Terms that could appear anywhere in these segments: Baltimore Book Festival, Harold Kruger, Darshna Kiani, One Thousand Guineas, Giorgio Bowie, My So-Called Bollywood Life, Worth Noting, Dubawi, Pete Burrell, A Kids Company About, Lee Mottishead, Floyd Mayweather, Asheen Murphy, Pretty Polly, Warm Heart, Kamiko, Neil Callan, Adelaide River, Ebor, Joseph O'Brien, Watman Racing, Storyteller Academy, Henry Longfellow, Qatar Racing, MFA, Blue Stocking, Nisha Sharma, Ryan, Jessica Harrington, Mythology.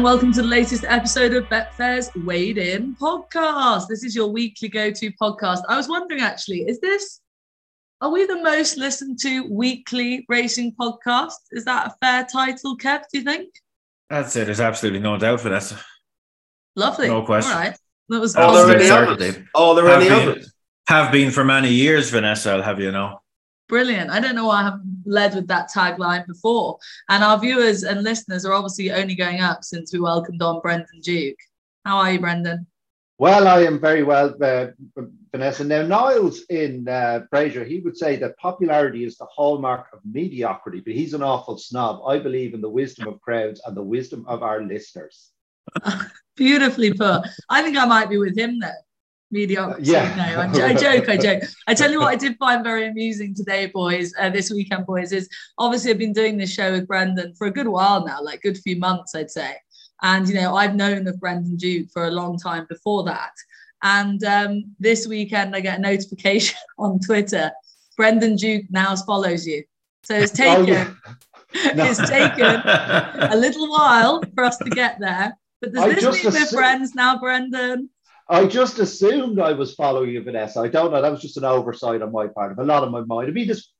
and welcome to the latest episode of Betfair's Wade In podcast. This is your weekly go-to podcast. I was wondering, actually, are we the most listened to weekly racing podcast? Is that a fair title, Kev, do you think? That's it. There's absolutely no doubt, Vanessa. Lovely. No question. All right. That was awesome. Oh, there are any others. Have been for many years, Vanessa, I'll have you know. Brilliant. I don't know why I haven't led with that tagline before. And our viewers and listeners are obviously only going up since we welcomed on Brendan Duke. How are you, Brendan? Well, I am very well, Vanessa. Now, Niles in Brazier, he would say that popularity is the hallmark of mediocrity, but he's an awful snob. I believe in the wisdom of crowds and the wisdom of our listeners. Beautifully put. I think I might be with him, though. Mediocrity. Yeah. No, I joke. I tell you what I did find very amusing today, boys, this weekend, boys, is obviously I've been doing this show with Brendan for a good while now, like good few months, I'd say. And, you know, I've known of Brendan Duke for a long time before that. And this weekend, I get a notification on Twitter. Brendan Duke now follows you. So it's taken, it's taken a little while for us to get there. But does this mean we're friends now, Brendan? I just assumed I was following you, Vanessa. I don't know. That was just an oversight on my part. A lot on my mind. I mean, this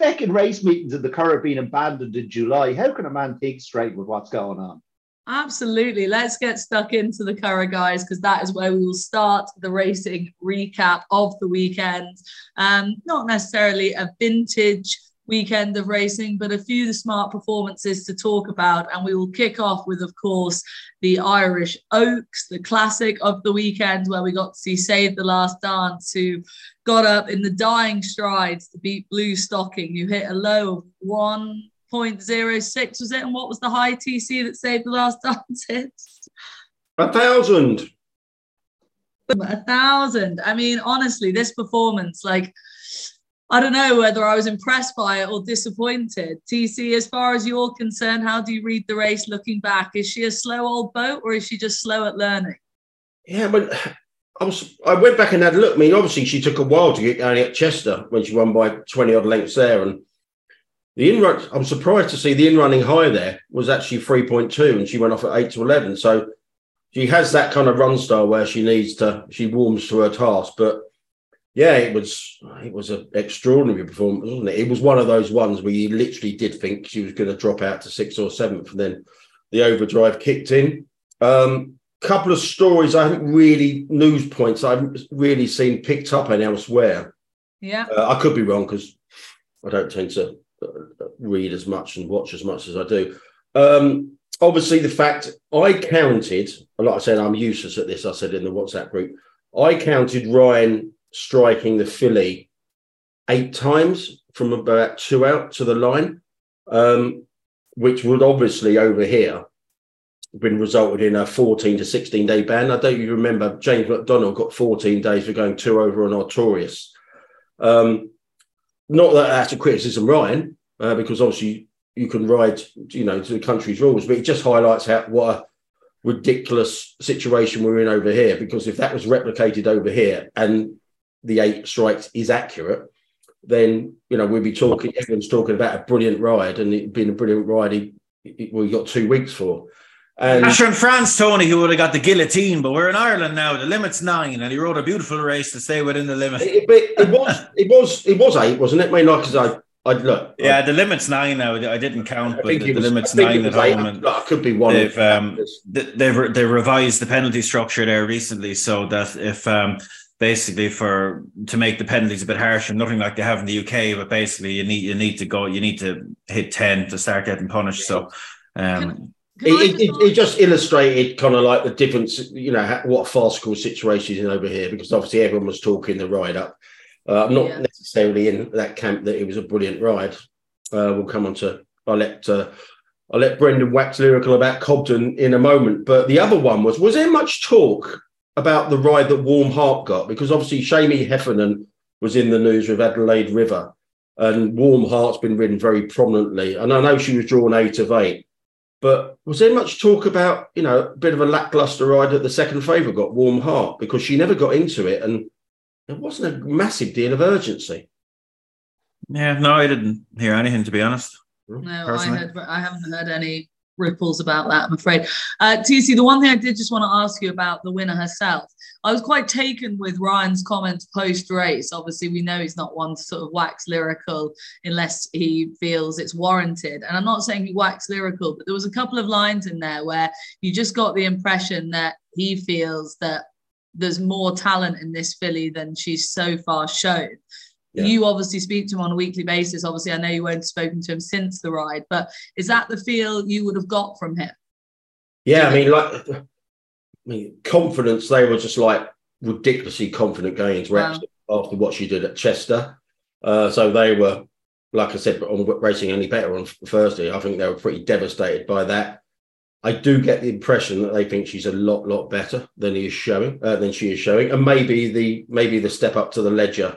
feckin' race meetings in the Curragh being abandoned in July. How can a man think straight with what's going on? Absolutely. Let's get stuck into the Curragh, guys, because that is where we will start the racing recap of the weekend. Not necessarily a vintage weekend of racing, but a few of the smart performances to talk about. And we will kick off with, of course, the Irish Oaks, the classic of the weekend, where we got to see Save the Last Dance, who got up in the dying strides to beat Blue Stocking, who hit a low of 1.06, was it? And what was the high TC that Saved the Last Dance hit? 1,000. 1,000. I mean, honestly, this performance, like, I don't know whether I was impressed by it or disappointed. TC, as far as you're concerned, how do you read the race looking back? Is she a slow old boat or is she just slow at learning? Yeah, but I went back and had a look. I mean, obviously, she took a while to get going at Chester when she won by 20-odd lengths there. And the in-run, I'm surprised to see the in-running high there was actually 3.2 and she went off at 8 to 11. So she has that kind of run style where she warms to her task. But yeah, it was an extraordinary performance, wasn't it? It was one of those ones where you literally did think she was going to drop out to 6th or 7th, and then the overdrive kicked in. Couple of stories I haven't really, news points I've really seen picked up and elsewhere. Yeah, I could be wrong because I don't tend to read as much and watch as much as I do. Obviously, the fact I counted, like I said, I'm useless at this. I said in the WhatsApp group, I counted Ryan striking the filly 8 times from about 2 out to the line, which would obviously over here have been resulted in a 14 to 16 day ban. I don't even remember, James McDonald got 14 days for going 2 over on Artorias. Not that that's a criticism, Ryan, because obviously you can ride, you know, to the country's rules, but it just highlights what a ridiculous situation we're in over here, because if that was replicated over here and the 8 strikes is accurate, then, you know, we'd be talking, everyone's talking about a brilliant ride, and it'd been a brilliant ride we got 2 weeks for. And I'm sure in France, Tony, who would have got the guillotine, but we're in Ireland now. The limit's 9, and he rode a beautiful race to stay within the limit. It was 8, wasn't it? I mean, like I'd look. Yeah, the limit's 9 now. I didn't count, but the limit's 9 at home. And I could be one. They revised the penalty structure there recently, so that if basically to make the penalties a bit harsher, nothing like they have in the UK, but basically you need to hit 10 to start getting punished. So. It just illustrated kind of like the difference, you know, what a farcical situation is in over here, because obviously everyone was talking the ride up. I'm not necessarily in that camp that it was a brilliant ride. We'll come on to, I'll let Brendan wax lyrical about Cobden in a moment. But the other one was there much talk about the ride that Warm Heart got? Because obviously Jamie Heffernan was in the news with Adelaide River, and Warm Heart's been ridden very prominently. And I know she was drawn 8 of 8. But was there much talk about, you know, a bit of a lackluster ride that the second favourite got, Warm Heart, because she never got into it and there wasn't a massive deal of urgency? Yeah, no, I didn't hear anything, to be honest. No, I haven't heard any ripples about that, I'm afraid. TC, the one thing I did just want to ask you about the winner herself, I was quite taken with Ryan's comments post-race. Obviously, we know he's not one to sort of wax lyrical unless he feels it's warranted. And I'm not saying he waxed lyrical, but there was a couple of lines in there where you just got the impression that he feels that there's more talent in this filly than she's so far shown. Yeah. You obviously speak to him on a weekly basis. Obviously, I know you won't have spoken to him since the ride, but is that the feel you would have got from him? Yeah, I mean, like... confidence, they were just like ridiculously confident going into Reps after what she did at Chester. So they were, like I said, on Racing Only Better on Thursday, I think they were pretty devastated by that. I do get the impression that they think she's a lot better than she is showing. And maybe the step up to the Ledger,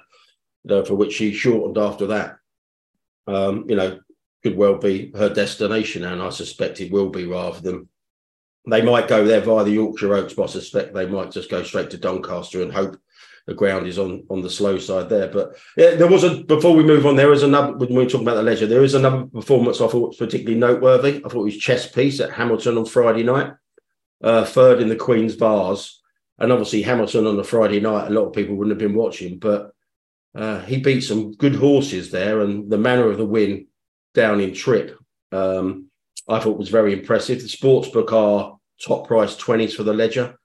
for which she shortened after that, could well be her destination. And I suspect it will be, rather than they might go there via the Yorkshire Oaks, but I suspect they might just go straight to Doncaster and hope the ground is on the slow side there. But yeah, before we move on, there is another, when we're talking about the Ledger, there is another performance I thought was particularly noteworthy. I thought it was Chess Piece at Hamilton on Friday night, third in the Queen's bars. And obviously Hamilton on a Friday night, a lot of people wouldn't have been watching, but he beat some good horses there. And the manner of the win down in Trip, I thought was very impressive. The sportsbook are top price 20s for the Ledger.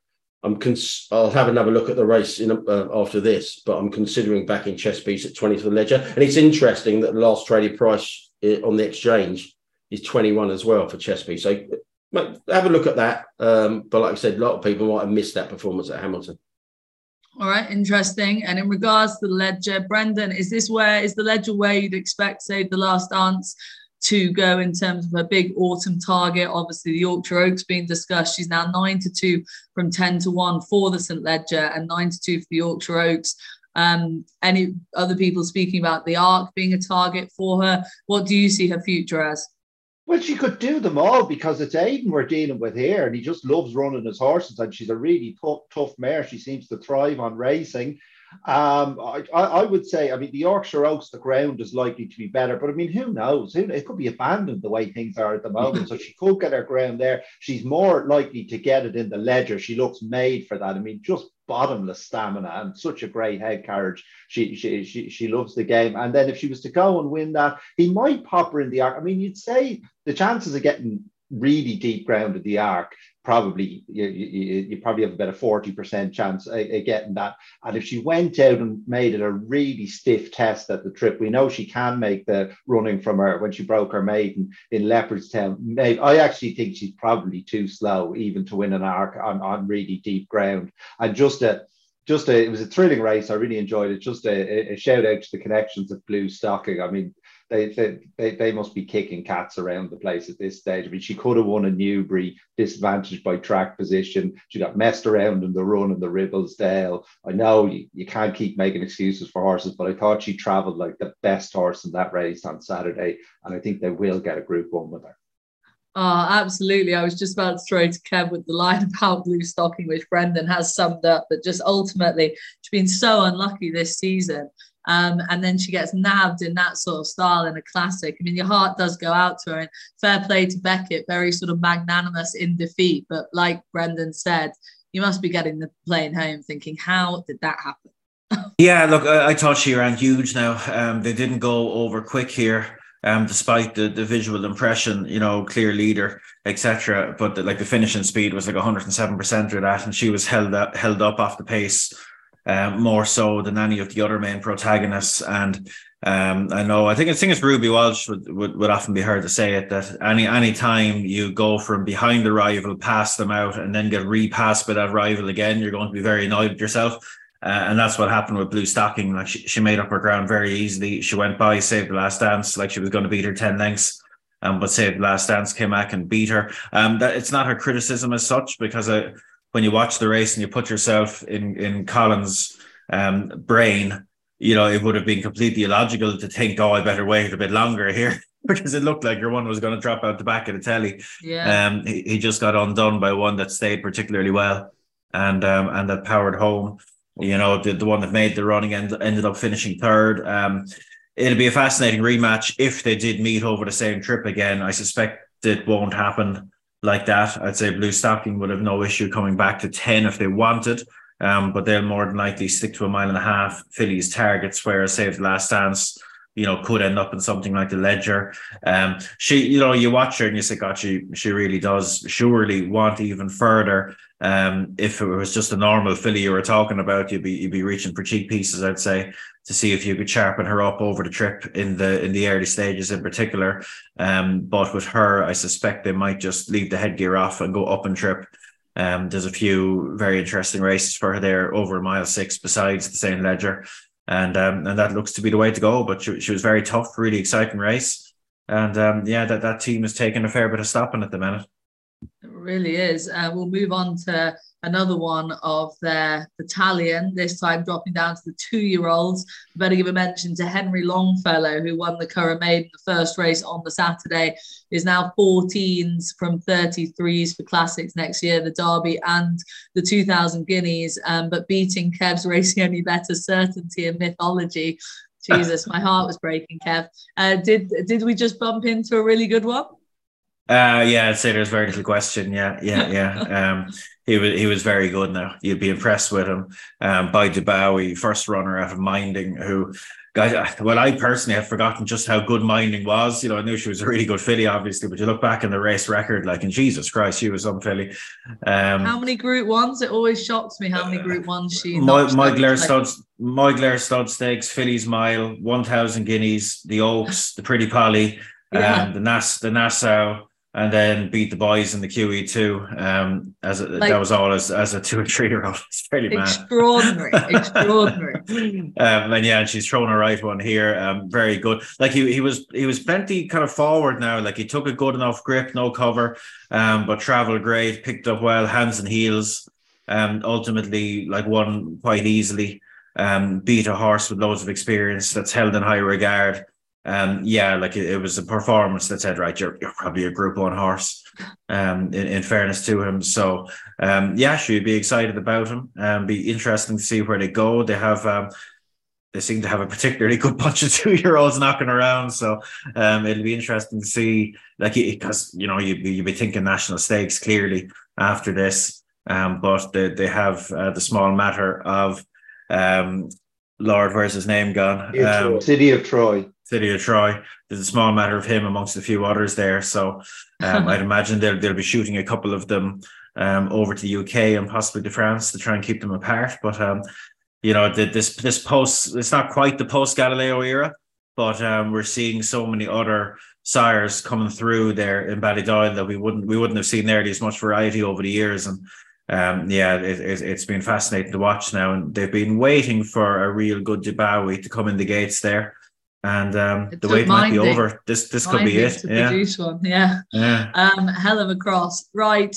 I'll have another look at the race after this, but I'm considering backing Chess Piece at 20 for the Ledger. And it's interesting that the last traded price on the exchange is 21 as well for Chess Piece. So have a look at that. But like I said, a lot of people might have missed that performance at Hamilton. All right, interesting. And in regards to the Ledger, Brendan, is the Ledger where you'd expect Save the Last Dance to go in terms of a big autumn target? Obviously, the Yorkshire Oaks being discussed. She's now 9-2 from 10-1 for the St. Ledger and 9-2 for the Yorkshire Oaks. Any other people speaking about the Arc being a target for her? What do you see her future as? Well, she could do them all, because it's Aidan we're dealing with here, and he just loves running his horses, and she's a really tough mare. She seems to thrive on racing. I would say, I mean, the Yorkshire Oaks, the ground is likely to be better, but I mean, who knows? It could be abandoned the way things are at the moment, so she could get her ground there. She's more likely to get it in the Ledger. She looks made for that. I mean, just bottomless stamina and such a great head carriage. She loves the game. And then if she was to go and win that, he might pop her in the Arc. I mean, you'd say the chances of getting really deep ground at the Arc, probably you probably have about a 40% chance of getting that. And if she went out and made it a really stiff test at the Trip, we know she can make the running from her when she broke her maiden in Leopardstown. I actually think she's probably too slow even to win an Arc on really deep ground. And it was a thrilling race. I really enjoyed it. Just a shout out to the connections of Blue Stocking. I mean, they must be kicking cats around the place at this stage. I mean, she could have won a Newbury, disadvantaged by track position. She got messed around in the run in the Ribblesdale. I know you can't keep making excuses for horses, but I thought she travelled like the best horse in that race on Saturday, and I think they will get a Group 1 with her. Oh, absolutely. I was just about to throw to Kev with the line about Blue Stocking, which Brendan has summed up, but just ultimately, she's been so unlucky this season. And then she gets nabbed in that sort of style in a classic. I mean, your heart does go out to her, and fair play to Beckett, very sort of magnanimous in defeat. But like Brendan said, you must be getting the plane home thinking, how did that happen? Yeah, look, I thought she ran huge now. They didn't go over quick here, despite the visual impression, clear leader, etc. But the finishing speed was like 107% or that, and she was held up off the pace. More so than any of the other main protagonists. And I think it's Ruby Walsh would often be heard to say it, that any time you go from behind the rival, pass them out, and then get repassed by that rival again, you're going to be very annoyed with yourself. And that's what happened with Blue Stocking. Like she made up her ground very easily. She went by, Saved the Last Dance, like she was going to beat her 10 lengths. But Saved the Last Dance came back and beat her. It's not her criticism as such, because when you watch the race and you put yourself in Colin's brain, it would have been completely illogical to think, I better wait a bit longer here, because it looked like your one was going to drop out the back of the telly. Yeah. He just got undone by one that stayed particularly well and that powered home. The one that made the running ended up finishing third. It'll be a fascinating rematch if they did meet over the same trip again. I suspect that won't happen like that. I'd say Blue Stocking would have no issue coming back to 10 if they wanted, but they'll more than likely stick to a 1.5 mile fillies targets, where Save the Last Dance, you know, could end up in something like the Ledger. She, you know, you watch her and you say, God, she really does surely want even further. If it was just a normal filly you were talking about, you'd be reaching for cheap pieces, I'd say, to see if you could sharpen her up over the trip in the early stages in particular. But with her, I suspect they might just leave the headgear off and go up and trip. There's a few very interesting races for her there over 1.6 miles besides the St. Ledger. And that looks to be the way to go. But she was very tough, really exciting race. And that team is taking a fair bit of stopping at the minute. It really is. We'll move on to another one of their battalion, this time dropping down to the 2-year-olds. I better give a mention to Henry Longfellow, who won the Curragh Maiden, the first race on the Saturday, is now 14s from 33s for classics next year, the Derby and the 2,000 Guineas, but beating Kev's Racing Only Better, Certainty and Mythology. Jesus, my heart was breaking, Kev. Did we just bump into a really good one? I'd say there's very little question. Yeah. He was very good now. You'd be impressed with him. By Dubawi, first runner out of Minding, who, guys, well, I personally had forgotten just how good Minding was. You know, I knew she was a really good filly, obviously, but you look back in the race record, like, and Jesus Christ, she was some filly. How many Group Ones? It always shocks me how many Group Ones she. Moy Glare Stud Stakes, Filly's Mile, 1,000 Guineas, the Oaks, the Pretty Polly, the Nassau. And then beat the boys in the QE2. That was all as a 2 and 3-year-old. It's fairly mad. Extraordinary. And she's thrown her right one here. Very good. Like he was plenty kind of forward now. Like he took a good enough grip, no cover, but traveled great, picked up well, hands and heels. Ultimately, like won quite easily. Beat a horse with loads of experience that's held in high regard. It was a performance that said, right, you're probably a Group One horse, in fairness to him. So, she'd be excited about him. Be interesting to see where they go. They have, they seem to have a particularly good bunch of 2-year-olds knocking around. So, it'll be interesting to see, like, because, you know, you'd be thinking national stakes clearly after this. But they have the small matter of, Lord, where's his name gone? City of Troy. There's a small matter of him amongst a few others there. So I'd imagine they'll be shooting a couple of them over to the UK and possibly to France to try and keep them apart. But, this post, it's not quite the post-Galileo era, but we're seeing so many other sires coming through there in Ballydoyle that we wouldn't have seen nearly as much variety over the years. And it's been fascinating to watch now. And they've been waiting for a real good Dubawi to come in the gates there. And the wait might be over. This could be it. Yeah. Hell of a cross. Right.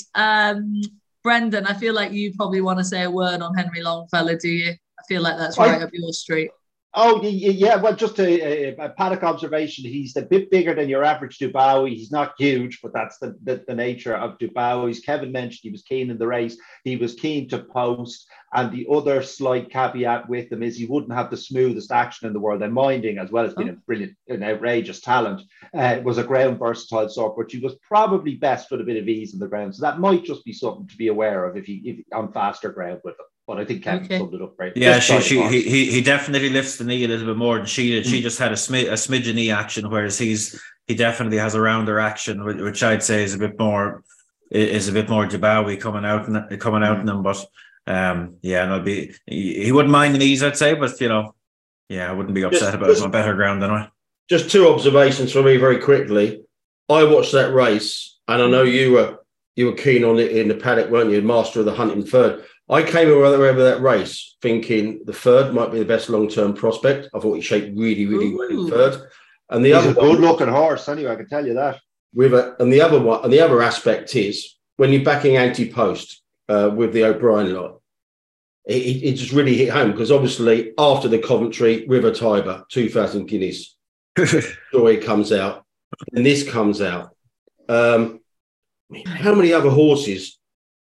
Brendan, I feel like you probably want to say a word on Henry Longfellow, do you? I feel like that's right up your street. Oh, yeah. Well, just a paddock observation. He's a bit bigger than your average Dubawi. He's not huge, but that's the nature of Dubawis. Kevin mentioned he was keen in the race. He was keen to post. And the other slight caveat with him is he wouldn't have the smoothest action in the world. And Minding, as well as being a brilliant and outrageous talent, was a ground versatile sort, but she was probably best with a bit of ease in the ground. So that might just be something to be aware of if on faster ground with them. But I think Kevin summed it up right. Yeah, he definitely lifts the knee a little bit more than she did. She just had a smidge of knee action, whereas he definitely has a rounder action, which I'd say is a bit more Dubawi coming out in him. But he wouldn't mind the knees, I'd say. But I wouldn't be upset about it on better ground anyway. Just 2 observations for me very quickly. I watched that race, and I know you were keen on it in the paddock, weren't you? Master of the hunt in third. I came over that race thinking the third might be the best long-term prospect. I thought he shaped really, really well in third. And the other good-looking horse, anyway, I can tell you that. The other aspect is when you're backing anti-post with the O'Brien lot, it just really hit home because obviously after the Coventry River Tiber 2,000 Guineas story comes out, and this comes out. How many other horses?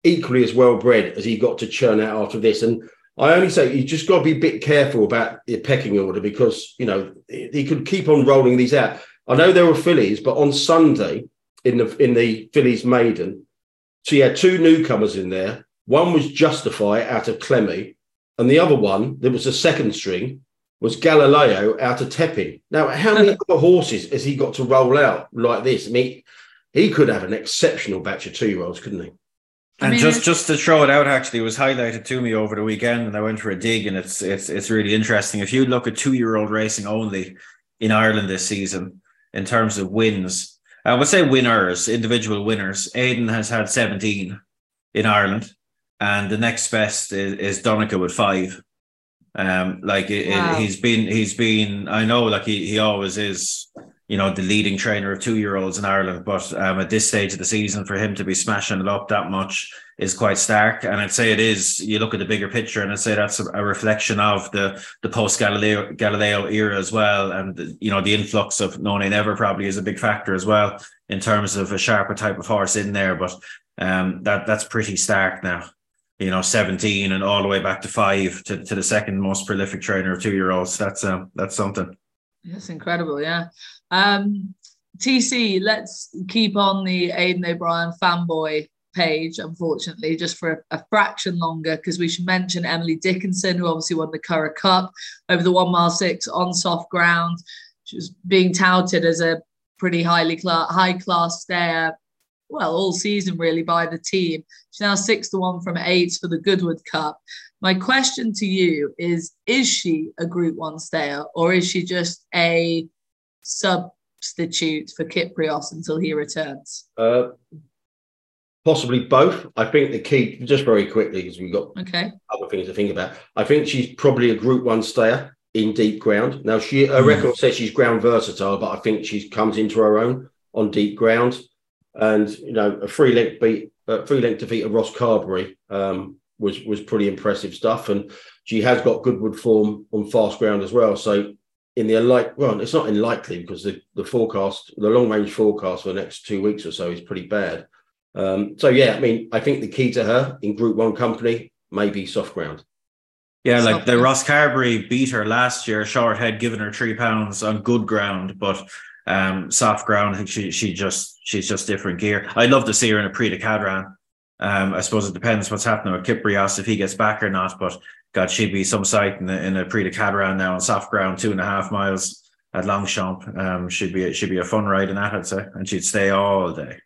Equally as well bred as he got to churn out after this. And I only say you just got to be a bit careful about the pecking order because, you know, he could keep on rolling these out. I know there were fillies, but on Sunday, in the fillies maiden. She had two newcomers in there. One was Justify out of Clemmy, and the other one, that was the second string, was Galileo out of Teppin. Now, how many other horses has he got to roll out like this? I mean, he could have an exceptional batch of two-year-olds, couldn't he? And I mean, just to throw it out, actually, it was highlighted to me over the weekend, and I went for a dig, and it's really interesting. If you look at two-year-old racing only in Ireland this season in terms of wins, I would say winners, individual winners, Aidan has had 17 in Ireland, and the next best is Donica with 5. Wow. He's been. I know, like he always is, you know, the leading trainer of two-year-olds in Ireland, but at this stage of the season, for him to be smashing it up that much is quite stark. And I'd say it is, you look at the bigger picture, and I'd say that's a reflection of the post-Galileo era as well. And, you know, the influx of No Name Ever probably is a big factor as well in terms of a sharper type of horse in there. But that's pretty stark now, you know, 17 and all the way back to 5 to the second most prolific trainer of two-year-olds. That's something. That's incredible, yeah. TC, let's keep on the Aidan O'Brien fanboy page, unfortunately, just for a fraction longer, because we should mention Emily Dickinson, who obviously won the Curragh Cup over the 1-mile 6 on soft ground. She was being touted as a pretty high-class stayer, well, all season really, by the team. She's now 6-1 from 8 for the Goodwood Cup. My question to you is she a Group 1 stayer, or is she just a substitute for Kyprios until he returns? Possibly both. I think the key, just very quickly, because we've got other things to think about, I think she's probably a Group 1 stayer in deep ground. Now, her record says she's ground versatile, but I think she comes into her own on deep ground. And, you know, a three-length defeat of Ross Carberry was pretty impressive stuff. And she has got Goodwood form on fast ground as well. So it's not unlikely, because the forecast, the long-range forecast for the next 2 weeks or so is pretty bad. I think the key to her in Group 1 company may be soft ground. Yeah, like the Ross Carberry beat her last year, short head, giving her 3 pounds on good ground, but soft ground, I think she's just different gear. I'd love to see her in a Prix de Cadran. I suppose it depends what's happening with Kyprios, if he gets back or not, but God, she'd be some sight in a Prix de Cadran now on soft ground, 2.5 miles at Longchamp. She'd be a fun ride in that, I'd say, and she'd stay all day.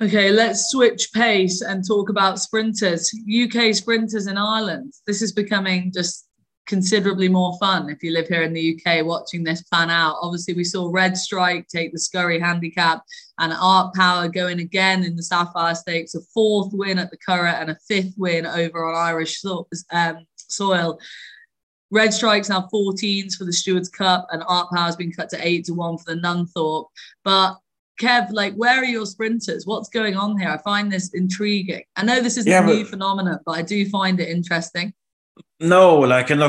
Okay, let's switch pace and talk about sprinters. UK sprinters in Ireland. This is becoming just considerably more fun if you live here in the UK watching this pan out. Obviously, we saw Red Strike take the Scurry handicap, and Art Power going again in the Sapphire Stakes, a 4th win at the Curragh and a 5th win over on Irish soil. Red Strike's now 14s for the Stewards Cup, and Art Power's been cut to 8-1 for the Nunthorpe. But Kev, where are your sprinters? What's going on here? I find this intriguing. I know this is a new phenomenon, but I do find it interesting. No, I've been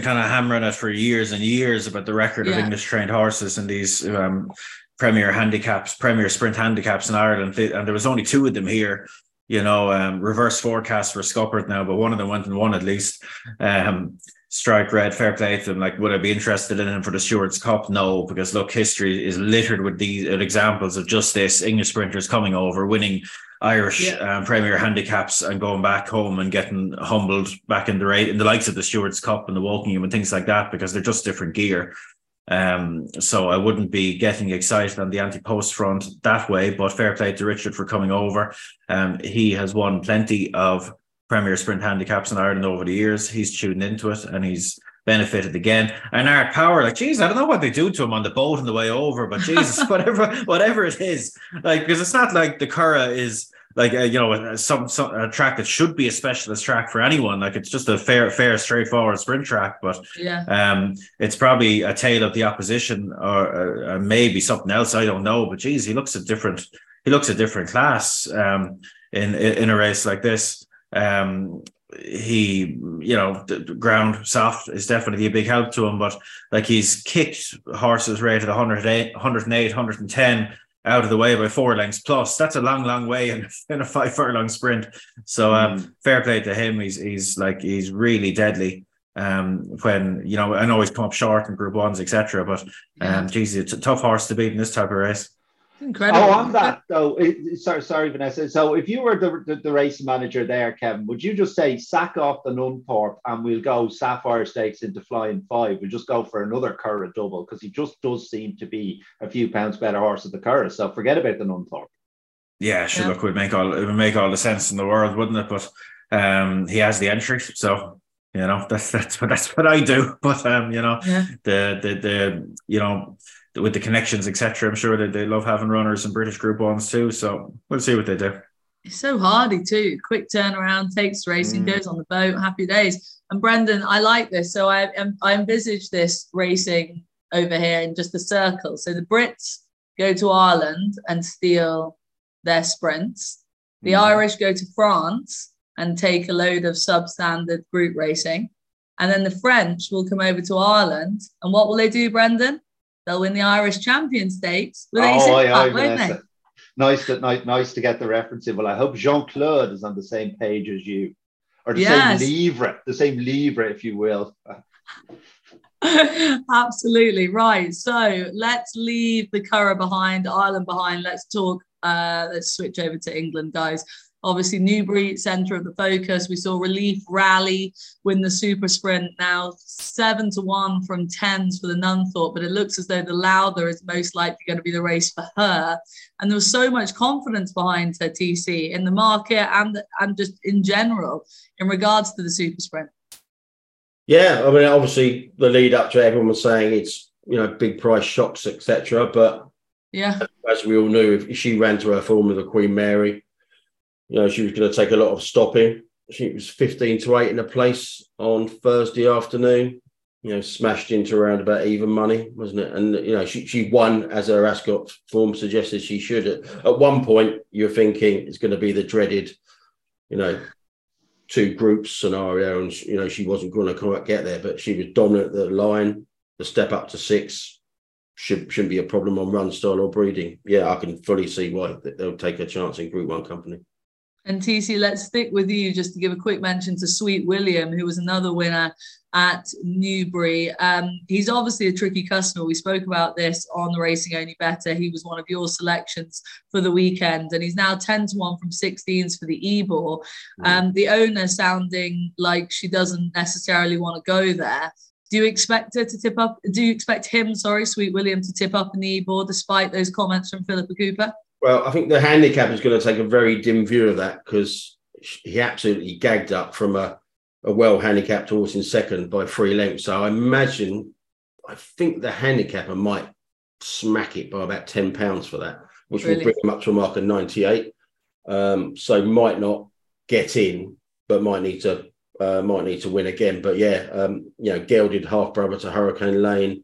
kind of hammering it for years and years about the record of English trained horses and these premier sprint handicaps in Ireland. And there was only 2 of them here, you know, reverse forecast for Scuppered now, but one of them went and won at least. Strike Red, fair play to him. Would I be interested in him for the Stewards Cup? No, because look, history is littered with these examples of just this, English sprinters coming over, winning Irish Premier handicaps and going back home and getting humbled back in the race, in the likes of the Stewards Cup and the Wokingham and things like that, because they're just different gear. So I wouldn't be getting excited on the anti-post front that way, but fair play to Richard for coming over. He has won plenty of Premier Sprint handicaps in Ireland over the years. He's tuned into it and he's benefited again. And Art Power, I don't know what they do to him on the boat on the way over, but Jesus, whatever it is, because it's not like the Curragh is a track that should be a specialist track for anyone. It's just a fair, straightforward sprint track. But it's probably a tale of the opposition, or maybe something else. I don't know. But geez, he looks a different class in a race like this. The ground soft is definitely a big help to him, but he's kicked horses rated 108, 110 out of the way by 4 lengths plus. That's a long way in a 5-furlong sprint. So fair play to him. He's really deadly. When, you know, I know he's come up short in Group 1s, etc., but geez, it's a tough horse to beat in this type of race. Incredible. Oh, on that though, sorry, Vanessa. So if you were the race manager there, Kevin, would you just say sack off the Nunthorpe and we'll go Sapphire Stakes into Flying Five? We'll just go for another Curragh double because he just does seem to be a few pounds better horse at the Curragh. So forget about the Nunthorpe. Yeah, sure. Yeah. Look, it would make all the sense in the world, wouldn't it? But he has the entry, so. You know, that's what I do. But with the connections, etc. I'm sure they love having runners in British Group Ones too. So we'll see what they do. He's so hardy too. Quick turnaround, takes racing, goes on the boat. Happy days. And Brendan, I like this. So I envisage this racing over here in just a circle. So the Brits go to Ireland and steal their sprints. The Irish go to France and take a load of substandard group racing. And then the French will come over to Ireland. And what will they do, Brendan? They'll win the Irish Champion Stakes. Won't they? Nice to get the reference in. Well, I hope Jean-Claude is on the same page as you. Or the same livre, if you will. Absolutely, right. So let's leave the Curragh behind, Ireland behind. Let's switch over to England, guys. Obviously, Newbury, centre of the focus. We saw Relief Rally win the super sprint. Now 7-1 from 10s for the Nunthorpe, but it looks as though the Lowther is most likely going to be the race for her. And there was so much confidence behind her, TC, in the market and just in general in regards to the super sprint. Yeah, I mean, obviously the lead up to everyone was saying it's, big price shocks, etc. But yeah, as we all knew, if she ran to her form with the Queen Mary, she was going to take a lot of stopping. She was 15-8 in a place on Thursday afternoon, smashed into around about even money, wasn't it? And, she won as her Ascot form suggested she should. At one point, you're thinking it's going to be the dreaded, two groups scenario. And, she wasn't going to quite get there, but she was dominant at the line. The step up to 6 shouldn't be a problem on run style or breeding. Yeah, I can fully see why they'll take a chance in Group 1 company. And TC, let's stick with you just to give a quick mention to Sweet William, who was another winner at Newbury. He's obviously a tricky customer. We spoke about this on the Racing Only Better. He was one of your selections for the weekend, and he's now 10-1 from 16s for the Ebor. The owner sounding like she doesn't necessarily want to go there. Do you expect her to tip up? Do you expect him, Sweet William, to tip up in the Ebor despite those comments from Philippa Cooper? Well, I think the handicap is going to take a very dim view of that because he absolutely gagged up from a well-handicapped horse in second by 3 lengths. So I think the handicapper might smack it by about £10 for that, which will bring him up to a mark of 98. So might not get in, but might need to win again. But yeah, gelded half brother to Hurricane Lane,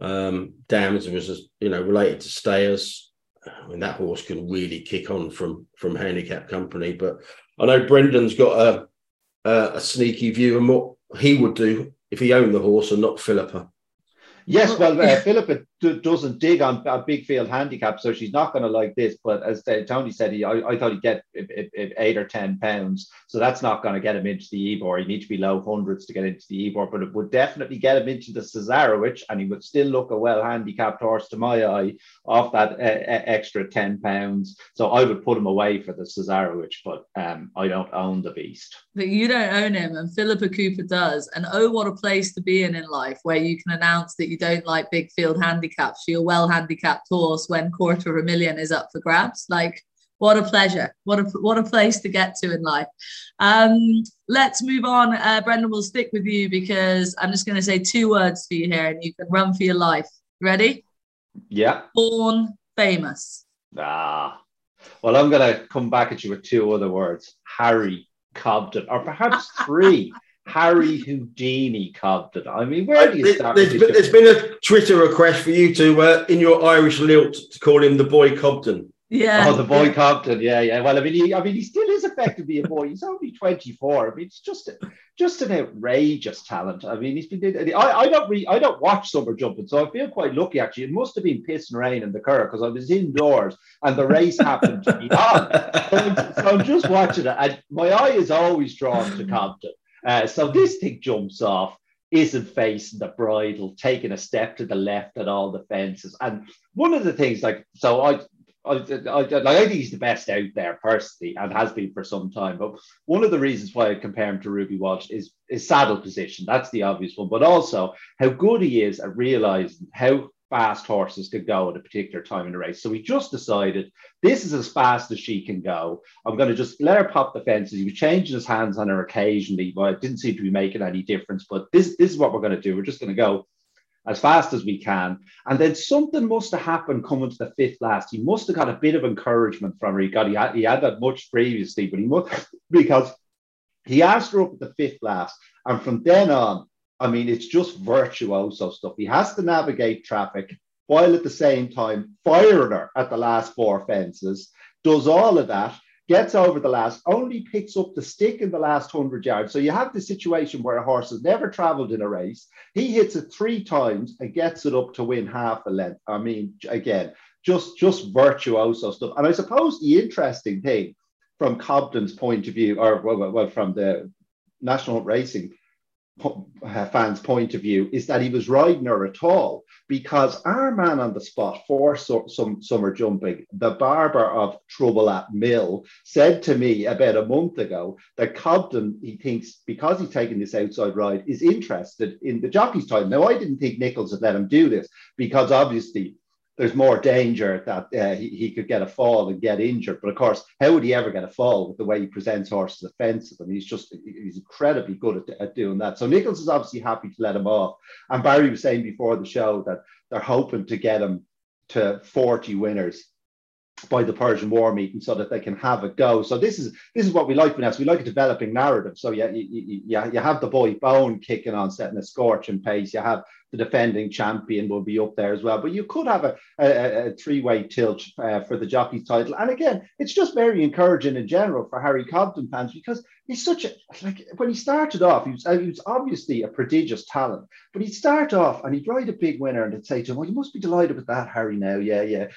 Dams was related to Stayers. I mean, that horse can really kick on from handicap company. But I know Brendan's got a sneaky view on what he would do if he owned the horse and not Philippa. Yes, well, Philippa doesn't dig on a big field handicap, so she's not going to like this. But as Tony said, I thought he'd get 8 or 10 pounds. So that's not going to get him into the Ebor. He needs to be low hundreds to get into the Ebor, but it would definitely get him into the Cesarewitch, and he would still look a well-handicapped horse to my eye off that extra 10 pounds. So I would put him away for the Cesarewitch, but I don't own the beast. But you don't own him, and Philippa Cooper does. And oh, what a place to be in life where you can announce that you don't like big field handicaps for your well-handicapped horse when $250,000 is up for grabs. Like, what a pleasure. What a place to get to in life. Let's move on. Brendan, we'll stick with you because I'm just going to say 2 words for you here and you can run for your life. Ready? Yeah. Born famous. Ah. Well, I'm going to come back at you with 2 other words. Harry Cobden, or perhaps 3. Harry Houdini Cobden. I mean, where do you start? There's been a Twitter request for you to, in your Irish lilt, to call him the boy Cobden. Yeah. Oh, the boy Cobden. Yeah, yeah. Well, he still is effectively a boy. He's only 24. I mean, it's just an outrageous talent. I mean, he's been. I don't watch summer jumping, so I feel quite lucky actually. It must have been pissing rain in the Curragh because I was indoors and the race happened to be on. So I'm just watching it, and my eye is always drawn to Cobden. So this thing jumps off, isn't facing the bridle, taking a step to the left at all the fences. And one of the things, like, so I I think he's the best out there personally and has been for some time. But one of the reasons why I compare him to Ruby Walsh is his saddle position. That's the obvious one. But also how good he is at realising how fast horses could go at a particular time in the race. So he just decided this is as fast as she can go. I'm going to just let her pop the fences. He was changing his hands on her occasionally, but it didn't seem to be making any difference. But this is what we're going to do. We're just going to go as fast as we can. And then something must have happened coming to the fifth last. He must have got a bit of encouragement from her. He had that much previously, but he must, because he asked her up at the fifth last. And from then on, I mean, it's just virtuoso stuff. He has to navigate traffic while at the same time firing her at the last four fences, does all of that, gets over the last, only picks up the stick in the last 100 yards. So you have the situation where a horse has never travelled in a race. He hits it three times and gets it up to win half a length. I mean, again, just virtuoso stuff. And I suppose the interesting thing from Cobden's point of view, or well, from the National Racing fans' point of view, is that he was riding her at all, because our man on the spot for some summer jumping, the barber of Trouble at Mill, said to me about a month ago that Cobden, he thinks, because he's taken this outside ride, is interested in the jockey's time. Now, I didn't think Nichols had let him do this, because obviously there's more danger that he could get a fall and get injured. But of course, how would he ever get a fall with the way he presents horses offensive? I mean, he's incredibly good at doing that. So Nichols is obviously happy to let him off. And Barry was saying before the show that they're hoping to get him to 40 winners by the Persian War meeting so that they can have a go. So this is what we like from us. We like a developing narrative. So you have the boy Bone kicking on, setting a scorching pace. You have the defending champion will be up there as well. But you could have a three-way tilt for the jockey's title. And again, it's just very encouraging in general for Harry Cobden fans, because he's such a, like, when he started off, he was obviously a prodigious talent, but he'd start off and he'd ride a big winner and they'd say to him, well, you must be delighted with that, Harry, now. Yeah,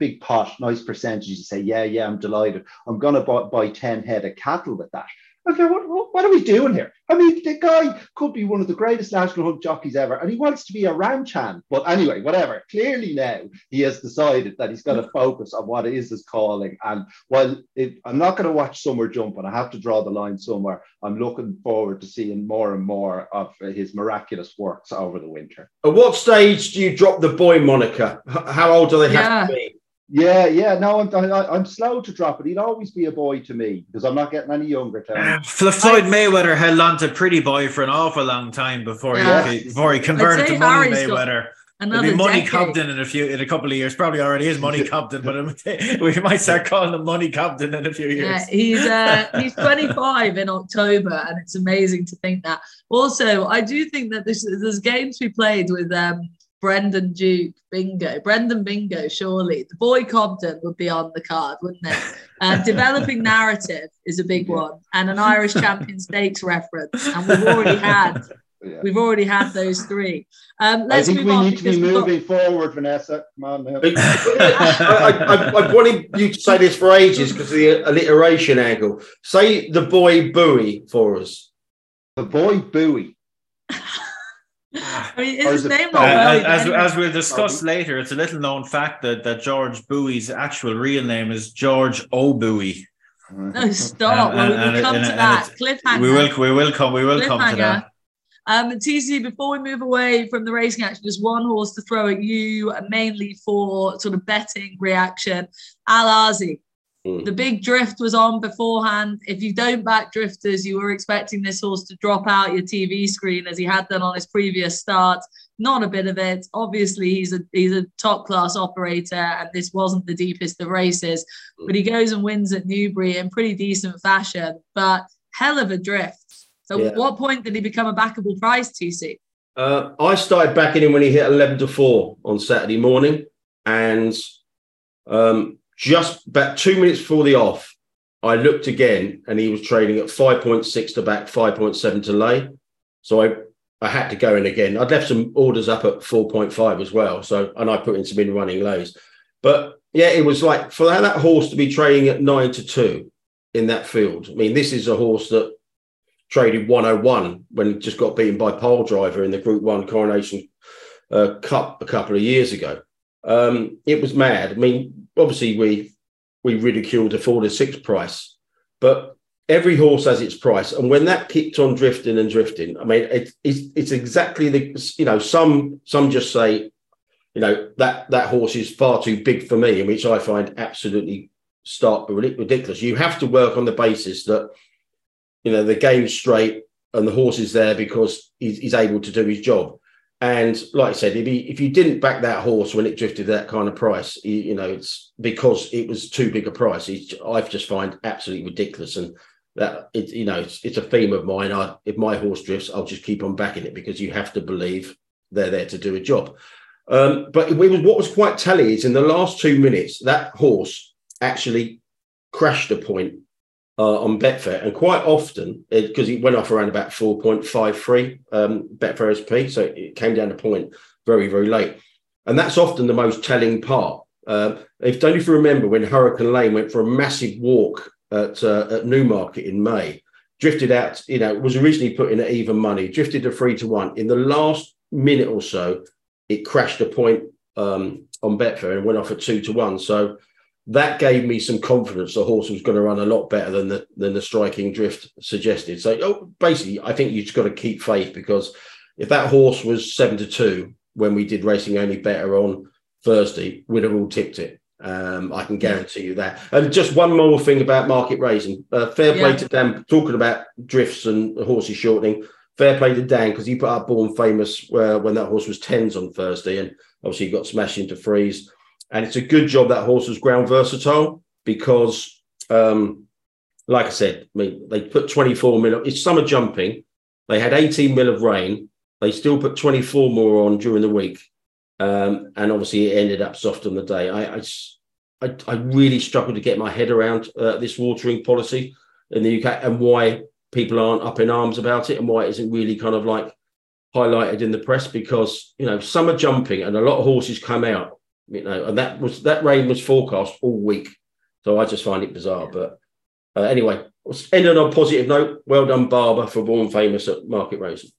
big pot, nice percentage. He'd say, yeah, I'm delighted. I'm going to buy 10 head of cattle with that. Okay, what are we doing here? I mean, the guy could be one of the greatest national hunt jockeys ever, and he wants to be a ranch hand. But anyway, whatever. Clearly now he has decided that he's going to focus on what is his calling. And while I'm not going to watch summer jump, and I have to draw the line somewhere, I'm looking forward to seeing more and more of his miraculous works over the winter. At what stage do you drop the boy moniker? How old do they have to be? Yeah. No, I'm slow to drop it. He'd always be a boy to me, because I'm not getting any younger. Floyd Mayweather held on to Pretty Boy for an awful long time before he converted to Money Mayweather. It'll be Money Cobden in a couple of years. Probably already is Money Cobden, but we might start calling him Money Cobden in a few years. Yeah, he's 25 in October, and it's amazing to think that. Also, I do think that there's games we played with Brendan Bingo, surely. The boy Cobden would be on the card, wouldn't it? Developing narrative is a big one, and an Irish Champion Stakes reference. And we've already had those three. I think we need to be moving forward, Vanessa. Come on, now. I've wanted you to say this for ages because of the alliteration angle. Say the boy Bowie for us. The boy Bowie. I mean, is his name not Bowie? As we'll discuss later, it's a little known fact that George Bowie's actual real name is George O'Bowie. No, stop. We'll come to that cliffhanger. We will come to that. TC, before we move away from the racing action, just one horse to throw at you, mainly for sort of betting reaction. Al-Azi. The big drift was on beforehand. If you don't back drifters, you were expecting this horse to drop out your TV screen as he had done on his previous start. Not a bit of it. Obviously, he's a top-class operator, and this wasn't the deepest of races. But he goes and wins at Newbury in pretty decent fashion, but hell of a drift. So at what point did he become a backable price, TC? I started backing him when he hit 11-4 on Saturday morning, and... just about 2 minutes before the off, I looked again and he was trading at 5.6 to back, 5.7 to lay. So I had to go in again. I'd left some orders up at 4.5 as well. So, and I put in some in running lays. But yeah, it was like for that horse to be trading at 9-2 in that field. I mean, this is a horse that traded 101 when he just got beaten by Pole Driver in the Group 1 Coronation Cup a couple of years ago. It was mad. I mean, obviously we ridiculed the 4 to 6 price, but every horse has its price. And when that kicked on drifting and drifting, I mean, it's exactly the, you know, some just say, you know, that horse is far too big for me, and which I find absolutely stark ridiculous. You have to work on the basis that, you know, the game's straight and the horse is there because he's able to do his job. And like I said, if you didn't back that horse when it drifted that kind of price, you know, it's because it was too big a price. I just find absolutely ridiculous. And that, you know, it's a theme of mine. If my horse drifts, I'll just keep on backing it because you have to believe they're there to do a job. But what was quite telling is in the last 2 minutes, that horse actually crashed a point on Betfair, and quite often, because it went off around about 4.53 Betfair SP, so it came down to point very, very late, and that's often the most telling part. If you remember when Hurricane Lane went for a massive walk at Newmarket in May, drifted out, you know, was originally put in at even money, drifted to 3 to 1. In the last minute or so, it crashed a point on Betfair and went off at 2 to 1. So that gave me some confidence the horse was going to run a lot better than the striking drift suggested. So basically, I think you've just got to keep faith, because if that horse was 7 to 2 when we did Racing Only Better on Thursday, we'd have all tipped it. I can guarantee you that. And just one more thing about market raising. Fair play to Dan, talking about drifts and horses shortening. Fair play to Dan, because he put up Born Famous when that horse was 10s on Thursday, and obviously got smashed into threes. And it's a good job that horse was ground versatile, because, like I said, I mean, they put 24 mil. It's summer jumping. They had 18 mil of rain. They still put 24 more on during the week. And obviously it ended up soft on the day. I really struggled to get my head around this watering policy in the UK, and why people aren't up in arms about it, and why it isn't really kind of like highlighted in the press, because, you know, summer jumping and a lot of horses come out. You know, and that rain was forecast all week, so I just find it bizarre. But anyway, ending on a positive note. Well done, Barber, for Born Famous at market racing.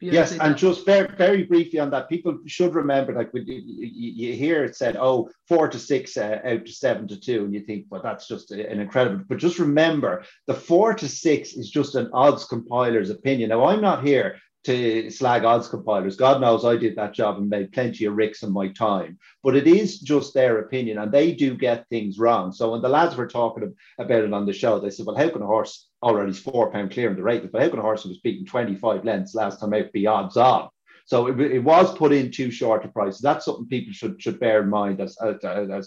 Yes, and just very, very briefly on that, people should remember, like, when you hear it said, 4 to 6 out to 7 to 2, and you think, well, that's just an incredible. But just remember, the 4 to 6 is just an odds compiler's opinion. Now, I'm not here to slag odds compilers. God knows I did that job and made plenty of ricks in my time. But it is just their opinion, and they do get things wrong. So when the lads were talking about it on the show, they said, well, how can a horse already is £4 clear in the race, but how can a horse who was beaten 25 lengths last time out be odds on? So it was put in too short a price. That's something people should bear in mind, as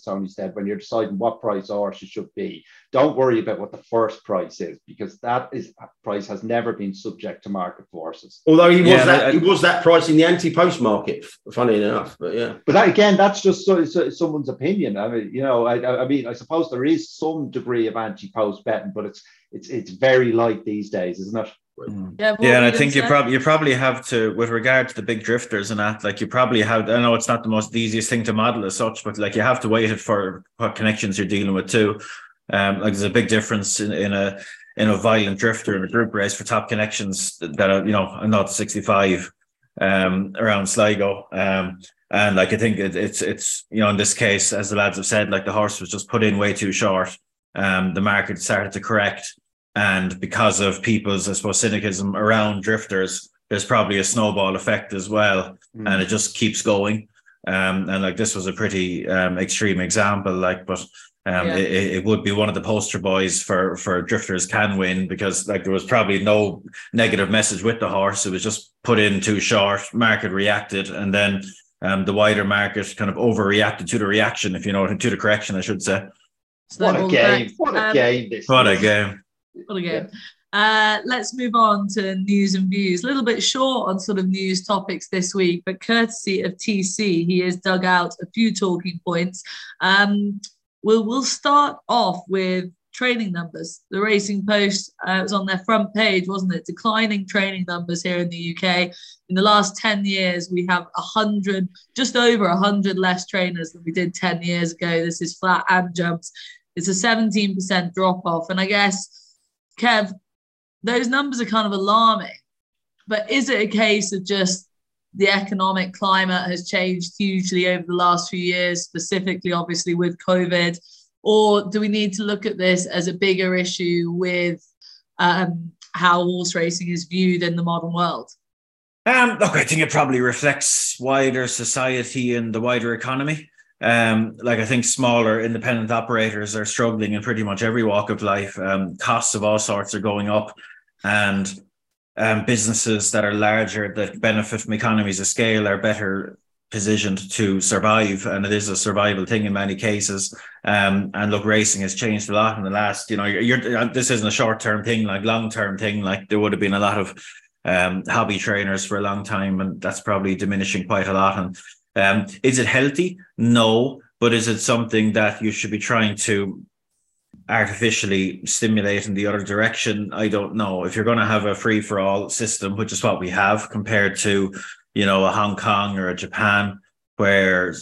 Tony said, when you're deciding what price horse you should be. Don't worry about what the first price is, because that price has never been subject to market forces. Although he was that price in the anti-post market, funny enough. But yeah, but that, again, that's just someone's opinion. I mean, you know, I mean, I suppose there is some degree of anti-post betting, but it's very light these days, isn't it? Yeah, and I think you probably have to, with regard to the big drifters and that, like, you probably have, I know it's not the easiest thing to model as such, but like, you have to weight it for what connections you're dealing with too. Like, there's a big difference in a violent drifter in a group race for top connections that are, you know, not 65 around Sligo. And like, I think it's, you know, in this case, as the lads have said, like, the horse was just put in way too short. The market started to correct. And because of people's, I suppose, cynicism around drifters, there's probably a snowball effect as well. Mm. And it just keeps going. And like, this was a pretty extreme example, like, but it would be one of the poster boys for drifters can win, because like, there was probably no negative message with the horse. It was just put in too short, market reacted. And then the wider market kind of overreacted to the reaction, if you know, to the correction, I should say. What a game. What a game. Well, again, let's move on to news and views. A little bit short on sort of news topics this week, but courtesy of TC, he has dug out a few talking points. We'll start off with training numbers. The Racing Post was on their front page, wasn't it? Declining training numbers here in the UK. In the last 10 years, we have just over 100 less trainers than we did 10 years ago. This is flat and jumps. It's a 17% drop off, and I guess, Kev, those numbers are kind of alarming, but is it a case of just the economic climate has changed hugely over the last few years, specifically, obviously, with COVID? Or do we need to look at this as a bigger issue with how horse racing is viewed in the modern world? Look, I think it probably reflects wider society and the wider economy. Like, I think smaller independent operators are struggling in pretty much every walk of life. Costs of all sorts are going up, and businesses that are larger that benefit from economies of scale are better positioned to survive, and it is a survival thing in many cases. And look, racing has changed a lot in the last, this isn't a short-term thing, like long-term thing. Like, there would have been a lot of hobby trainers for a long time, and that's probably diminishing quite a lot. And is it healthy? No. But is it something that you should be trying to artificially stimulate in the other direction? I don't know. If you're going to have a free-for-all system, which is what we have, compared to, a Hong Kong or a Japan, where,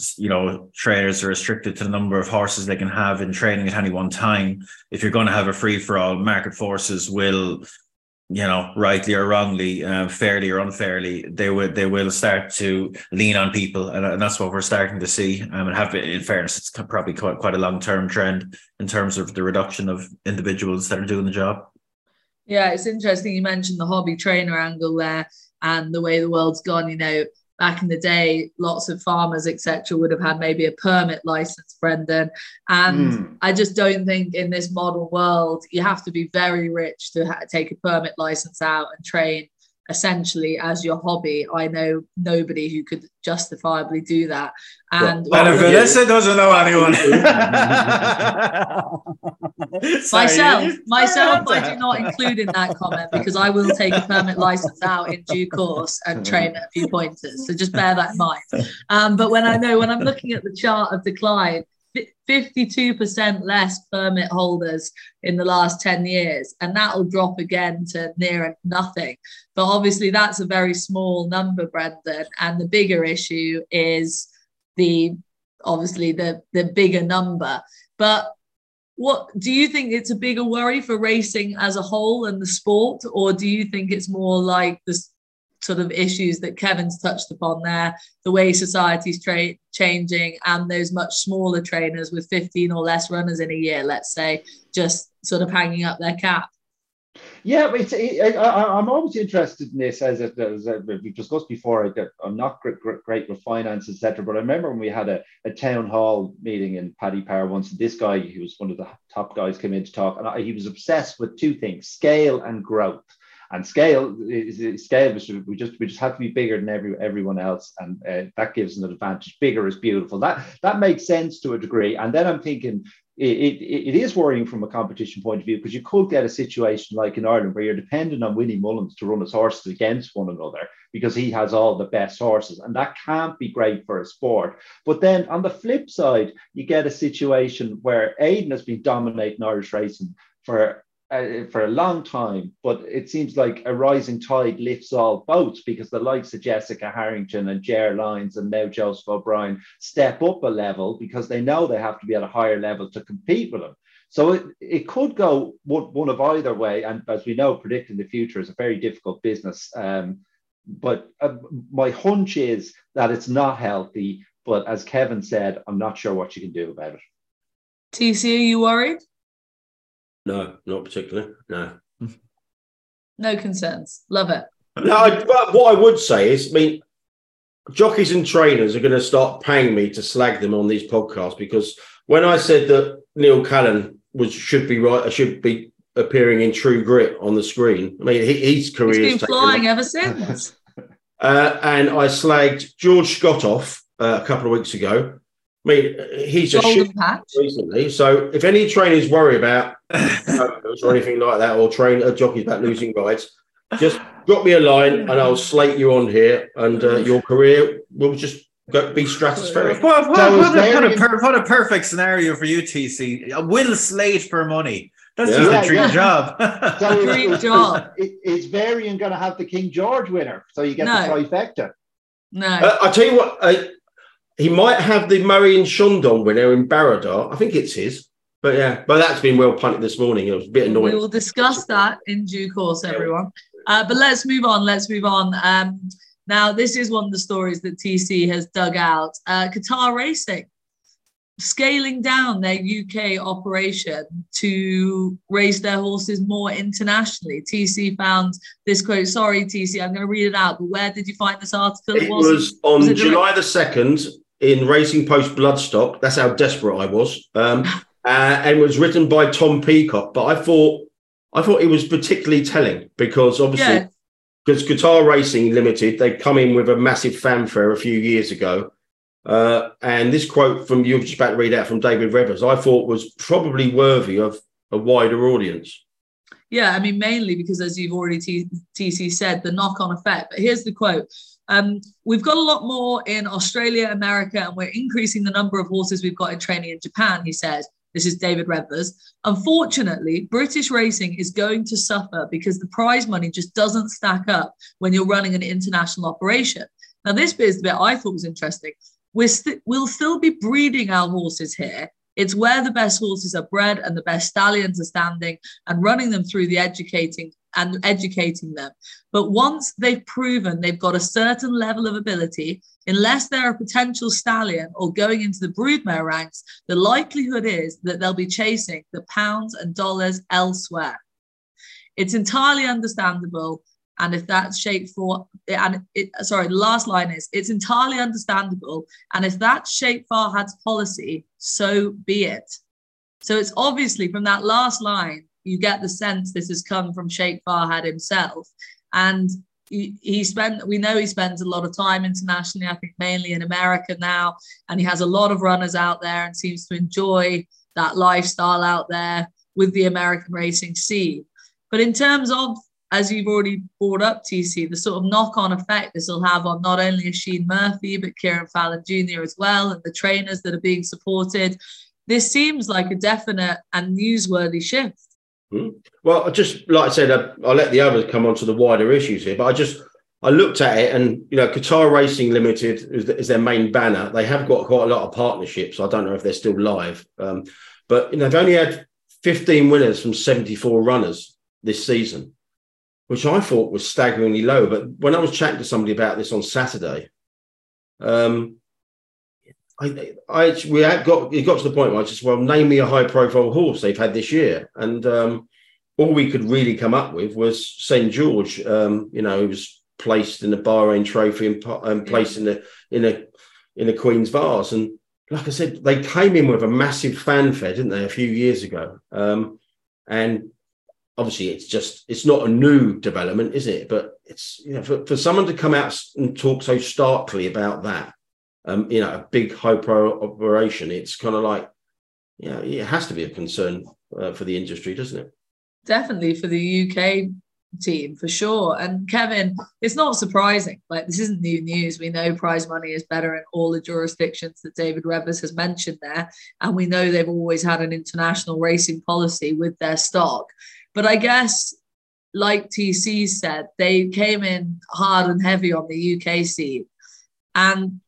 trainers are restricted to the number of horses they can have in training at any one time. If you're going to have a free-for-all, market forces will, rightly or wrongly, fairly or unfairly, they will start to lean on people, and that's what we're starting to see. And have, in fairness, it's probably quite a long-term trend in terms of the reduction of individuals that are doing the job. Yeah, it's interesting you mentioned the hobby trainer angle there and the way the world's gone. Back in the day, lots of farmers, etc., would have had maybe a permit license, Brendan. And I just don't think in this modern world, you have to be very rich to take a permit license out and train essentially as your hobby. I know nobody who could justifiably do that. And well, Vanessa doesn't know anyone. Myself, I do not include in that comment, because I will take a permit license out in due course and train at a few pointers. So just bear that in mind. But when I'm looking at the chart of decline, 52% less permit holders in the last 10 years, and that'll drop again to near nothing. But obviously that's a very small number, Brendan, and the bigger issue is the bigger number. But what do you think? It's a bigger worry for racing as a whole and the sport, or do you think it's more like this sort of issues that Kevin's touched upon there, the way society's changing, and those much smaller trainers with 15 or less runners in a year, let's say, just sort of hanging up their cap? Yeah, I'm always interested in this, as we discussed before. I'm not great with finance, etc. But I remember when we had a town hall meeting in Paddy Power once, and this guy, who was one of the top guys, came in to talk, and he was obsessed with two things: scale and growth. And scale. We just have to be bigger than everyone else, and that gives an advantage. Bigger is beautiful. That makes sense to a degree. And then I'm thinking it is worrying from a competition point of view, because you could get a situation like in Ireland where you're dependent on Winnie Mullins to run his horses against one another, because he has all the best horses, and that can't be great for a sport. But then on the flip side, you get a situation where Aidan has been dominating Irish racing for a long time, but it seems like a rising tide lifts all boats, because the likes of Jessica Harrington and Ger Lyons and now Joseph O'Brien step up a level, because they know they have to be at a higher level to compete with them. So it could go one of either way, and as we know, predicting the future is a very difficult business. But my hunch is that it's not healthy, but as Kevin said, I'm not sure what you can do about it. TC, are you worried? No, not particularly. No. No concerns. Love it. No, but what I would say is, jockeys and trainers are going to start paying me to slag them on these podcasts, because when I said that Neil Callan should be appearing in True Grit on the screen, his career has been flying ever since. And I slagged George Scott off a couple of weeks ago. He's just shit recently. So if any trainers worry about or anything like that, or train jockeys about losing rides, just drop me a line and I'll slate you on here, and your career will just be stratospheric. What a perfect scenario for you, TC. Will slate for money. That's just a dream job. So dream job. Is Varian going to have the King George winner? So you get the trifecta. No. I'll tell you what... he might have the Murray and Shondon winner in Baradar. I think it's his. But that's been well punted this morning. It was a bit annoying. We will discuss that in due course, everyone. But let's move on. Now, this is one of the stories that TC has dug out. Qatar Racing scaling down their UK operation to race their horses more internationally. TC found this quote. Sorry, TC, I'm going to read it out. But where did you find this article? It was on July the 2nd in Racing Post Bloodstock. That's how desperate I was. And was written by Tom Peacock. But I thought it was particularly telling because obviously... Yeah. Because Qatar Racing Limited, they come in with a massive fanfare a few years ago. And this quote from you, just about to read out from David Revers, I thought was probably worthy of a wider audience. Yeah, I mean, mainly because, as you've already TC said, the knock-on effect. But here's the quote. We've got a lot more in Australia, America, and we're increasing the number of horses we've got in training in Japan, he says. This is David Revers. Unfortunately, British racing is going to suffer because the prize money just doesn't stack up when you're running an international operation. Now, this bit is the bit I thought was interesting. We'll still be breeding our horses here. It's where the best horses are bred and the best stallions are standing and running them through the educating them. But once they've proven they've got a certain level of ability, unless they're a potential stallion or going into the broodmare ranks, the likelihood is that they'll be chasing the pounds and dollars elsewhere. It's entirely understandable. And if that's shaped for, the last line is, it's entirely understandable. And if that's shaped Farhad's policy, so be it. So it's obviously from that last line, you get the sense this has come from Sheikh Farhad himself. And he spends a lot of time internationally, I think mainly in America now, and he has a lot of runners out there and seems to enjoy that lifestyle out there with the American racing scene. But in terms of, as you've already brought up, TC, the sort of knock-on effect this will have on not only Asheen Murphy, but Kieran Fallon Jr. as well, and the trainers that are being supported, this seems like a definite and newsworthy shift. Well, just like I said, I'll let the others come on to the wider issues here, but I looked at it and, you know, Qatar Racing Limited is their main banner. They have got quite a lot of partnerships. I don't know if they're still live, but, you know, they've only had 15 winners from 74 runners this season, which I thought was staggeringly low. But when I was chatting to somebody about this on Saturday, it got to the point where I just, name me a high-profile horse they've had this year. And all we could really come up with was St. George, who was placed in the Bahrain Trophy and placed in the Queen's bars. And like I said, they came in with a massive fanfare, didn't they, a few years ago? And obviously it's not a new development, is it? But it's, you know, for someone to come out and talk so starkly about that, a big high-pro operation, it's kind of like, you know, it has to be a concern for the industry, doesn't it? Definitely for the UK team, for sure. And Kevin, it's not surprising. Like, this isn't new news. We know prize money is better in all the jurisdictions that David Revers has mentioned there. And we know they've always had an international racing policy with their stock. But I guess, like TC said, they came in hard and heavy on the UK scene. And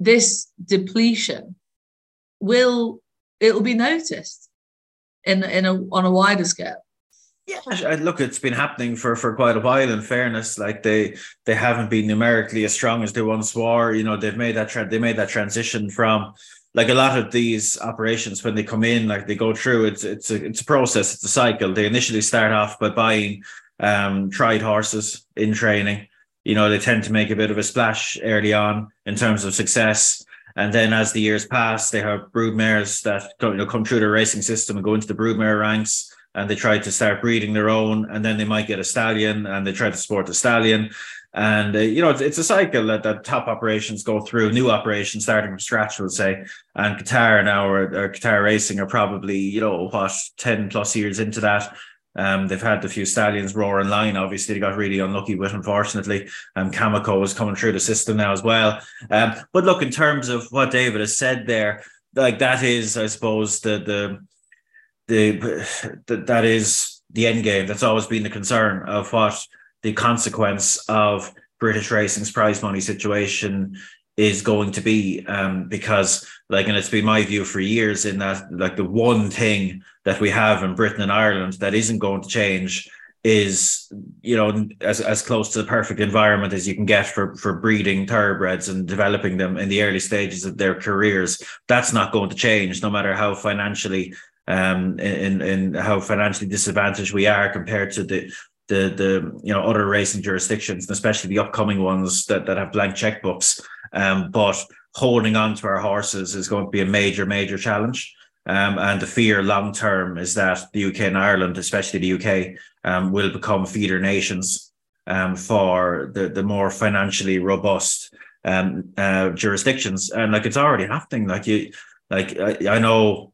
this depletion will be noticed on a wider scale. Yeah, look, it's been happening for quite a while. In fairness, like they haven't been numerically as strong as they once were. You know, they've made that transition from, like, a lot of these operations when they come in, like they go through. It's a process. It's a cycle. They initially start off by buying tried horses in training. You know, they tend to make a bit of a splash early on in terms of success. And then as the years pass, they have broodmares that come through their racing system and go into the broodmare ranks, and they try to start breeding their own. And then they might get a stallion and they try to support the stallion. And, it's a cycle that top operations go through, new operations starting from scratch, we'll say. And Qatar now or Qatar Racing are probably, 10 plus years into that. They've had a few stallions roar in line. Obviously, they got really unlucky with, unfortunately. Kamiko is coming through the system now as well. But look, in terms of what David has said there, like, that is, I suppose, that is the end game. That's always been the concern of what the consequence of British racing's prize money situation is going to be, because, like, and it's been my view for years in that, like, the one thing that we have in Britain and Ireland that isn't going to change is, you know, as close to the perfect environment as you can get for breeding thoroughbreds and developing them in the early stages of their careers. That's not going to change, no matter how financially how financially disadvantaged we are compared to the you know, other racing jurisdictions, and especially the upcoming ones that have blank checkbooks. But holding on to our horses is going to be a major challenge. And the fear long term is that the UK and Ireland, especially the UK, will become feeder nations for the more financially robust jurisdictions. And like, it's already happening. I know,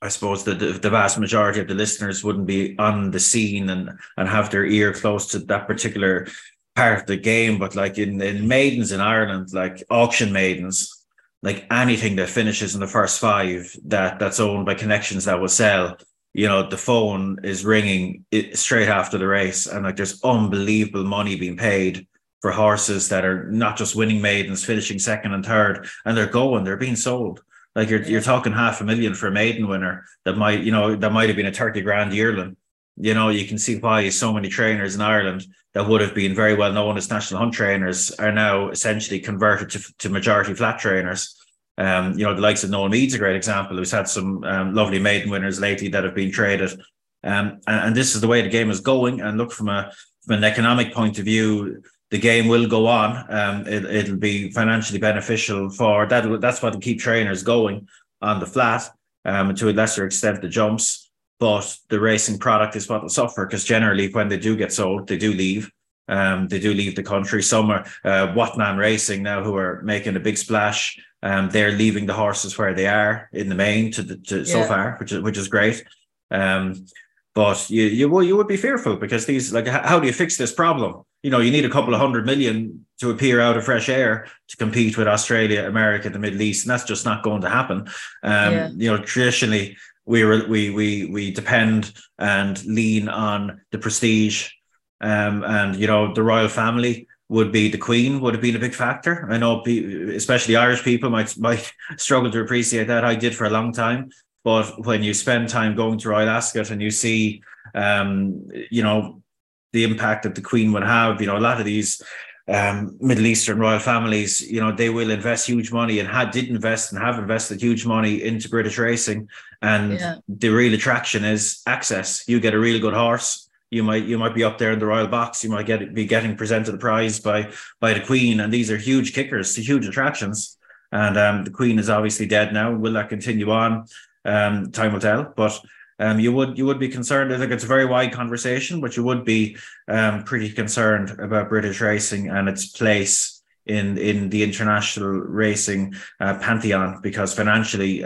I suppose that the vast majority of the listeners wouldn't be on the scene and have their ear close to that particular part of the game. But like in maidens in Ireland, like auction maidens, like anything that finishes in the first five that's owned by connections that will sell, you know, the phone is ringing straight after the race. And like, there's unbelievable money being paid for horses that are not just winning maidens, finishing second and third, and they're being sold. Like you're talking $500,000 for a maiden winner that might have been a 30 grand yearling. You know, you can see why so many trainers in Ireland that would have been very well known as national hunt trainers are now essentially converted to majority flat trainers. You know, the likes of Noel Mead's a great example, who's had some lovely maiden winners lately that have been traded. And this is the way the game is going. And look, from an economic point of view, the game will go on. It'll be financially beneficial for that. That's what will keep trainers going on the flat, to a lesser extent the jumps. But the racing product is what will suffer, because generally when they do get sold, they do leave. They do leave the country. Some are Watman Racing now, who are making a big splash. They're leaving the horses where they are in the main so far, which is great. But you would be fearful, because these, like, how do you fix this problem? You know, you need a couple of $100 million to appear out of fresh air to compete with Australia, America, the Middle East, and that's just not going to happen. You know, traditionally, we depend and lean on the prestige, and you know, the royal family would be, the Queen would have been a big factor. I know, especially Irish people might struggle to appreciate that. I did for a long time, but when you spend time going to Royal Ascot and you see, you know, the impact that the Queen would have, you know, a lot of these Middle Eastern royal families, you know, they will invest huge money and have invested huge money into British racing. And the real attraction is access. You get a really good horse, you might be up there in the royal box, you might be getting presented a prize by the Queen. And these are huge kickers, huge attractions. And the Queen is obviously dead now. Will that continue on? Time will tell. But you would be concerned. I think it's a very wide conversation, but you would be pretty concerned about British racing and its place in the international racing pantheon, because financially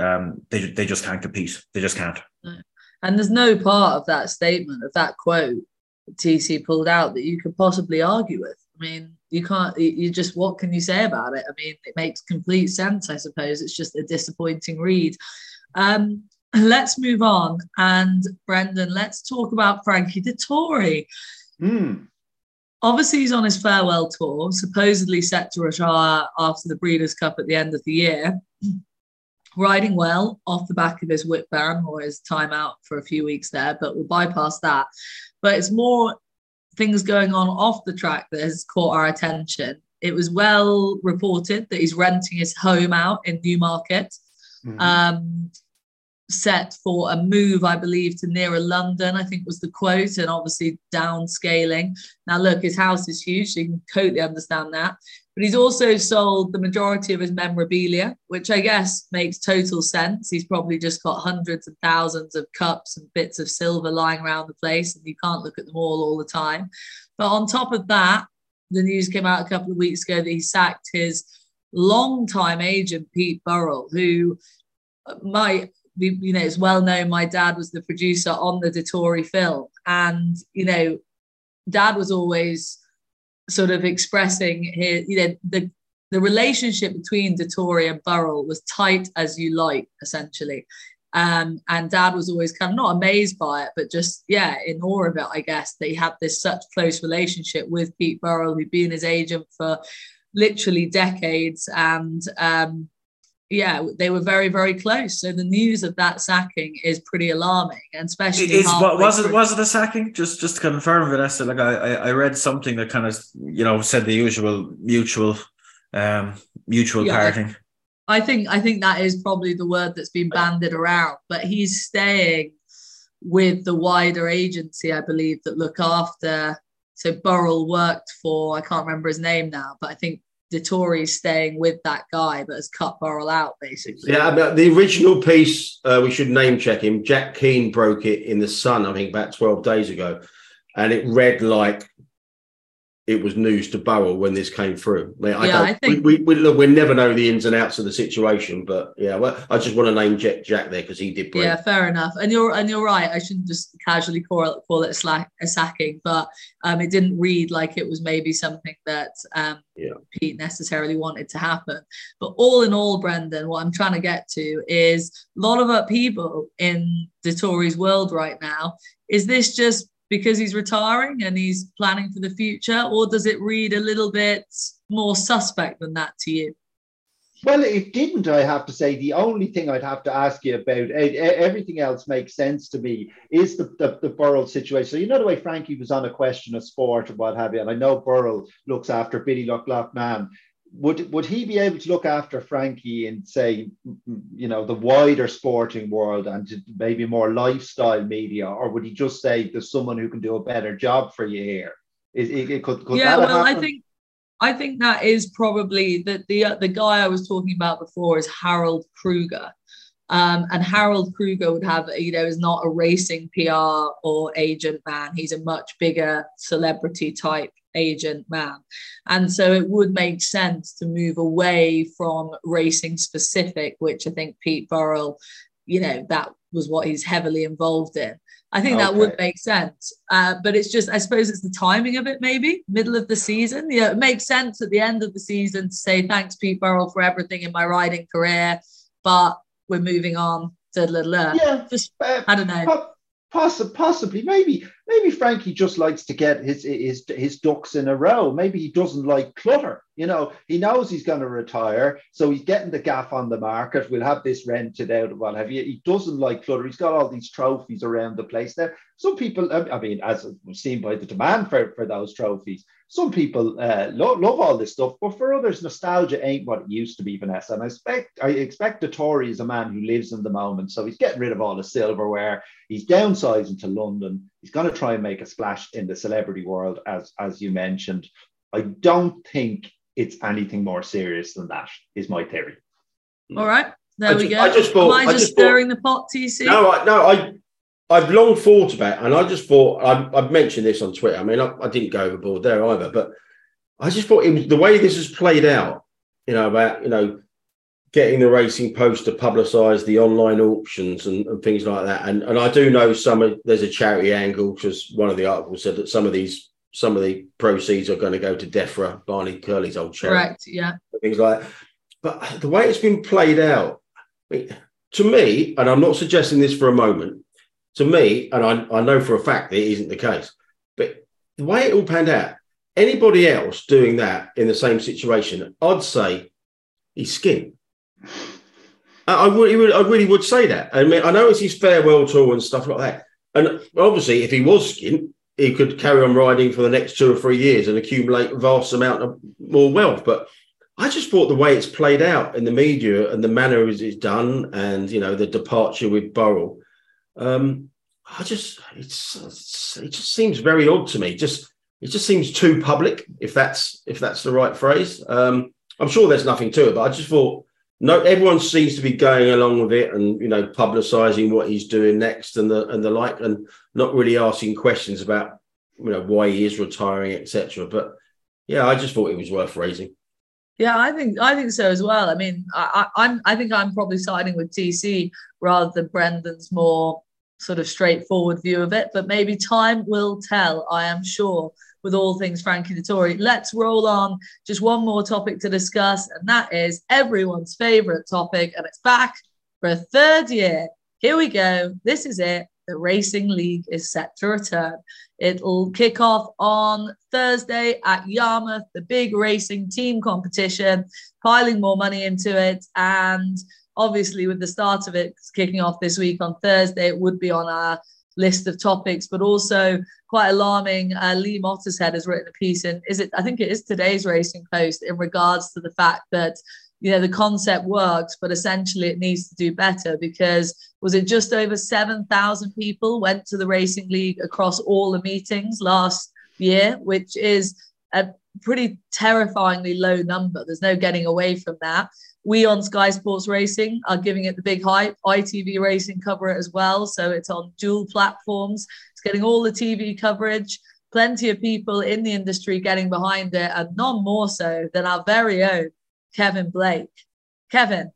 they just can't compete. They just can't. And there's no part of that statement, of that quote TC pulled out, that you could possibly argue with. I mean, you can't. You just, what can you say about it? I mean, it makes complete sense, I suppose. It's just a disappointing read. Let's move on. And Brendan, let's talk about Frankie Dettori. Obviously, he's on his farewell tour, supposedly set to retire after the Breeders' Cup at the end of the year. Riding well off the back of his whip ban, or his time out for a few weeks there, but we'll bypass that. But it's more things going on off the track that has caught our attention. It was well reported that he's renting his home out in Newmarket. Set for a move, I believe, to nearer London, I think was the quote, and obviously downscaling. Now, look, his house is huge, so you can totally understand that. But he's also sold the majority of his memorabilia, which I guess makes total sense. He's probably just got hundreds and thousands of cups and bits of silver lying around the place, and you can't look at them all the time. But on top of that, the news came out a couple of weeks ago that he sacked his longtime agent, Pete Burrell, who might... You know, it's well known my dad was the producer on the Dettori film, and you know, Dad was always sort of expressing his, you know, the relationship between Dettori and Burrell was tight as you like, essentially, and Dad was always kind of not amazed by it, but just in awe of it, I guess, that he had this such close relationship with Pete Burrell, who'd been his agent for literally decades, and yeah, they were very, very close. So the news of that sacking is pretty alarming, and especially was it a sacking? Just to confirm, Vanessa, like I read something that kind of, you know, said the usual mutual parting. I think that is probably the word that's been bandied around, but he's staying with the wider agency, I believe, that look after. So Burrell worked for, I can't remember his name now, but I think Dettori's staying with that guy, but has cut Burrell out, basically. Yeah, but the original piece, we should name check him. Jack Keane broke it in the Sun, I think, about 12 days ago. And it read like it was news to Burrell when this came through. I think we never know the ins and outs of the situation, but yeah, well, I just want to name Jack there because he did break. Yeah, fair enough. And you're right. I shouldn't just casually call it a sacking, but it didn't read like it was maybe something that Pete necessarily wanted to happen. But all in all, Brendan, what I'm trying to get to is a lot of upheaval in Dettori's world right now. Is this just because he's retiring and he's planning for the future, or does it read a little bit more suspect than that to you? Well, it didn't, I have to say. The only thing I'd have to ask you about, everything else makes sense to me, is the Burrell situation. So you know the way Frankie was on A Question of Sport and what have you, and I know Burrell looks after Billy Loughlin. Would he be able to look after Frankie in, say, you know, the wider sporting world and maybe more lifestyle media, or would he just say there's someone who can do a better job for you here? Could that happen? I think that is probably that the guy I was talking about before is Harold Kruger, and Harold Kruger would have, you know, is not a racing PR or agent man. He's a much bigger celebrity type agent man, and so it would make sense to move away from racing specific, which I think Pete Burrell, you know, that was what he's heavily involved in. I think that would make sense, but it's just, I suppose it's the timing of it. Maybe middle of the season, you know, it makes sense at the end of the season to say thanks Pete Burrell for everything in my riding career, but we're moving on to I don't know. Possibly, maybe Frankie just likes to get his ducks in a row. Maybe he doesn't like clutter. You know, he knows he's going to retire, so he's getting the gaff on the market. We'll have this rented out and what have you. He doesn't like clutter. He's got all these trophies around the place. Now, some people, I mean, as we've seen by the demand for those trophies, some people love all this stuff, but for others, nostalgia ain't what it used to be, Vanessa. And I expect Dettori is a man who lives in the moment, so he's getting rid of all the silverware. He's downsizing to London. He's going to try and make a splash in the celebrity world, as you mentioned. I don't think it's anything more serious than that, is my theory. All right, there we go. Am I just stirring the pot, TC? No, I've long thought about it, and I just thought, I've mentioned this on Twitter. I mean, I didn't go overboard there either, but I just thought it was the way this has played out, you know, about, you know, getting the Racing Post to publicise the online auctions and things like that. And I do know there's a charity angle, because one of the articles said that some of the proceeds are going to go to DEFRA, Barney Curley's old charity. Correct, yeah. Things like that. But the way it's been played out, I mean, to me, and I'm not suggesting this for a moment, to me, and I know for a fact that it isn't the case, but the way it all panned out, anybody else doing that in the same situation, I'd say he's skinned. I really would say that. I mean, I know it's his farewell tour and stuff like that. And obviously, if he was skinned, he could carry on riding for the next 2 or 3 years and accumulate a vast amount of more wealth. But I just thought the way it's played out in the media and the manner it's done, and, you know, the departure with Burrell, it just seems very odd to me. It just seems too public, if that's the right phrase. I'm sure there's nothing to it, but I just thought, no, everyone seems to be going along with it and, you know, publicising what he's doing next and the like, and not really asking questions about, you know, why he is retiring, etc. But yeah, I just thought it was worth raising. Yeah, I think so as well. I mean, I think I'm probably siding with TC rather than Brendan's more sort of straightforward view of it. But maybe time will tell, I am sure, with all things Frankie Dettori. Let's roll on. Just one more topic to discuss, and that is everyone's favourite topic, and it's back for a third year. Here we go. This is it. The Racing League is set to return. It'll kick off on Thursday at Yarmouth, the big racing team competition, piling more money into it. And obviously with the start of it kicking off this week on Thursday, it would be on our list of topics, but also quite alarming. Lee Mottishead has written a piece in, I think it is today's Racing Post, in regards to the fact that, you know, the concept works, but essentially it needs to do better, because was it just over 7,000 people went to the Racing League across all the meetings last year, which is a pretty terrifyingly low number. There's no getting away from that. We on Sky Sports Racing are giving it the big hype. ITV Racing cover it as well. So it's on dual platforms. It's getting all the TV coverage. Plenty of people in the industry getting behind it, and none more so than our very own Kevin Blake. Kevin,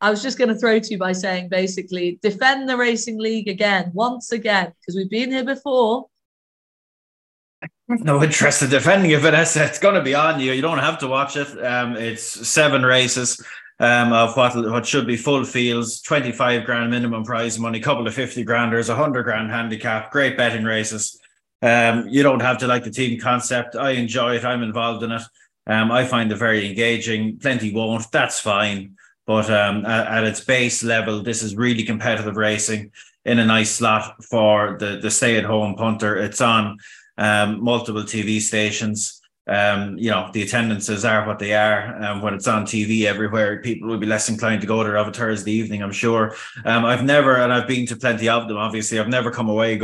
I was just going to throw to you by saying, basically, defend the Racing League again, once again, because we've been here before. No interest in defending it, Vanessa. It's going to be on you. You don't have to watch it. It's 7 races of what should be full fields, 25 grand minimum prize money, couple of 50 granders, 100 grand handicap, great betting races. You don't have to like the team concept. I enjoy it. I'm involved in it. I find it very engaging. Plenty won't. That's fine. But at its base level, this is really competitive racing in a nice slot for the stay-at-home punter. It's on multiple TV stations. You know, the attendances are what they are. When it's on TV everywhere, people will be less inclined to go there on a Thursday evening, I'm sure. I've been to plenty of them, obviously. I've never come away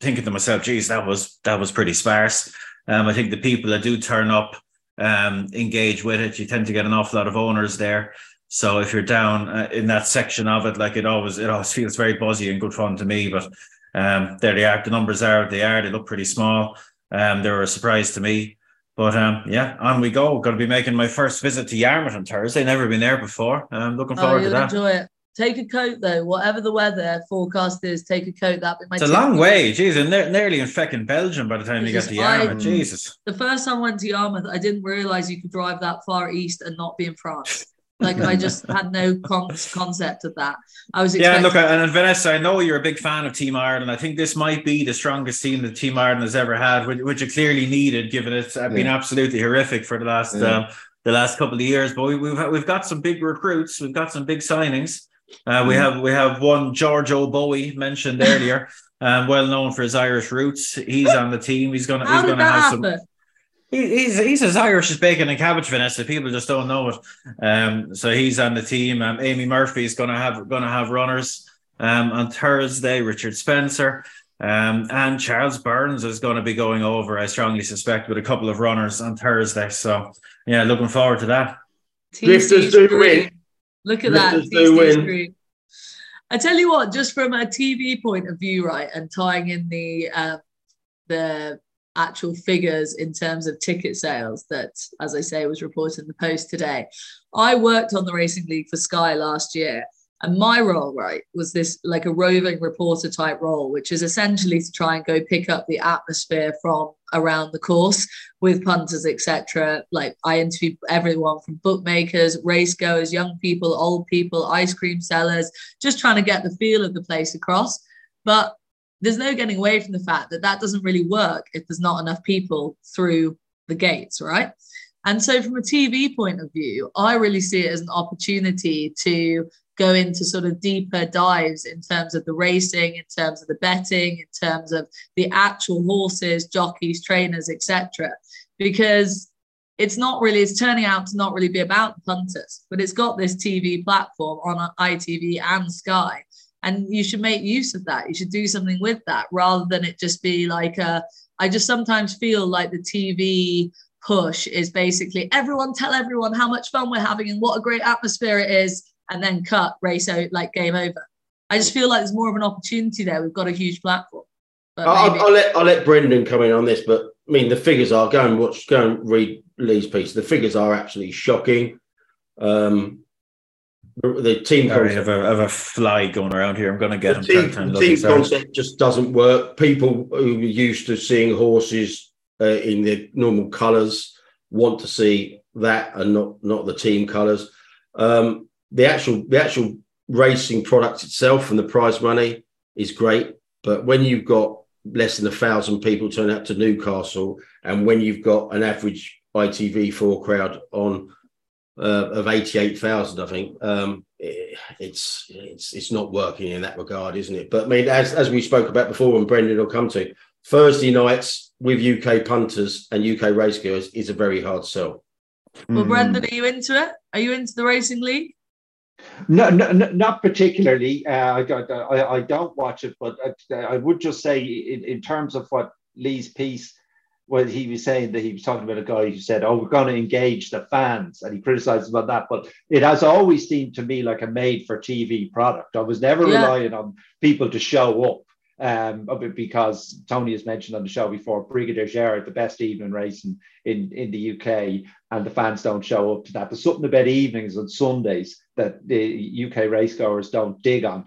thinking to myself, geez, that was pretty sparse. I think the people that do turn up engage with it. You tend to get an awful lot of owners there. So if you're down in that section of it, like it always feels very buzzy and good fun to me. But there they are. The numbers are what they are. They look pretty small. They were a surprise to me. But yeah, on we go. Going to be making my first visit to Yarmouth on Thursday. Never been there before. I'm looking forward to that. Enjoy it. Take a coat, though. Whatever the weather forecast is, take a coat. It's a long way. Jeez, I'm nearly in feckin' Belgium by the time you get to Yarmouth. Jesus. The first time I went to Yarmouth, I didn't realise you could drive that far east and not be in France. Like, I just had no concept of that. I was expecting... Yeah, look, and Vanessa, I know you're a big fan of Team Ireland. I think this might be the strongest team that Team Ireland has ever had, which it clearly needed, given it's been absolutely horrific for the last couple of years. But we've got some big recruits. We've got some big signings. We have one Giorgio Bowie mentioned earlier, well known for his Irish roots. He's on the team. He's as Irish as bacon and cabbage, Vanessa. People just don't know it. So he's on the team. Amy Murphy is going to have runners on Thursday. Richard Spencer and Charles Burns is going to be going over, I strongly suspect, with a couple of runners on Thursday. So yeah, looking forward to that. Lifters do win. Look at that. Win. I tell you what, just from a TV point of view, right, and tying in the actual figures in terms of ticket sales that, as I say, was reported in the Post today. I worked on the Racing League for Sky last year, and my role, right, was this like a roving reporter type role, which is essentially to try and go pick up the atmosphere from around the course with punters, etc. Like, I interviewed everyone from bookmakers, race goers, young people, old people, ice cream sellers, just trying to get the feel of the place across. But there's no getting away from the fact that that doesn't really work if there's not enough people through the gates, right? And so from a TV point of view, I really see it as an opportunity to go into sort of deeper dives in terms of the racing, in terms of the betting, in terms of the actual horses, jockeys, trainers, etc. Because it's turning out to not really be about the punters, but it's got this TV platform on ITV and Sky. And you should make use of that. You should do something with that rather than it just be like I just sometimes feel like the TV push is basically everyone tell everyone how much fun we're having and what a great atmosphere it is, and then cut, race out, like game over. I just feel like there's more of an opportunity there. We've got a huge platform. But I'll let Brendan come in on this, but I mean, the figures are, go and read Lee's piece. The figures are actually shocking. The team concept of a fly going around here. I'm going to get the team concept just doesn't work. People who are used to seeing horses in their normal colours want to see that and not the team colours. The actual racing product itself and the prize money is great. But when you've got less than 1,000 people turn up to Newcastle, and when you've got an average ITV4 crowd on of 88,000, I think it's not working in that regard, isn't it? But I mean, as we spoke about before, and Brendan will come to, Thursday nights with UK punters and UK racegoers is a very hard sell. Well, Brendan, are you into it? Are you into the racing league? No, not particularly. I don't watch it, but I would just say in terms of what Lee's piece, well, he was saying that he was talking about a guy who said, oh, we're going to engage the fans, and he criticised about that. But it has always seemed to me like a made-for-TV product. I was never relying on people to show up. Because Tony has mentioned on the show before, Brigadier Gerard, the best evening race in the UK, and the fans don't show up to that. There's something about evenings and Sundays that the UK racegoers don't dig on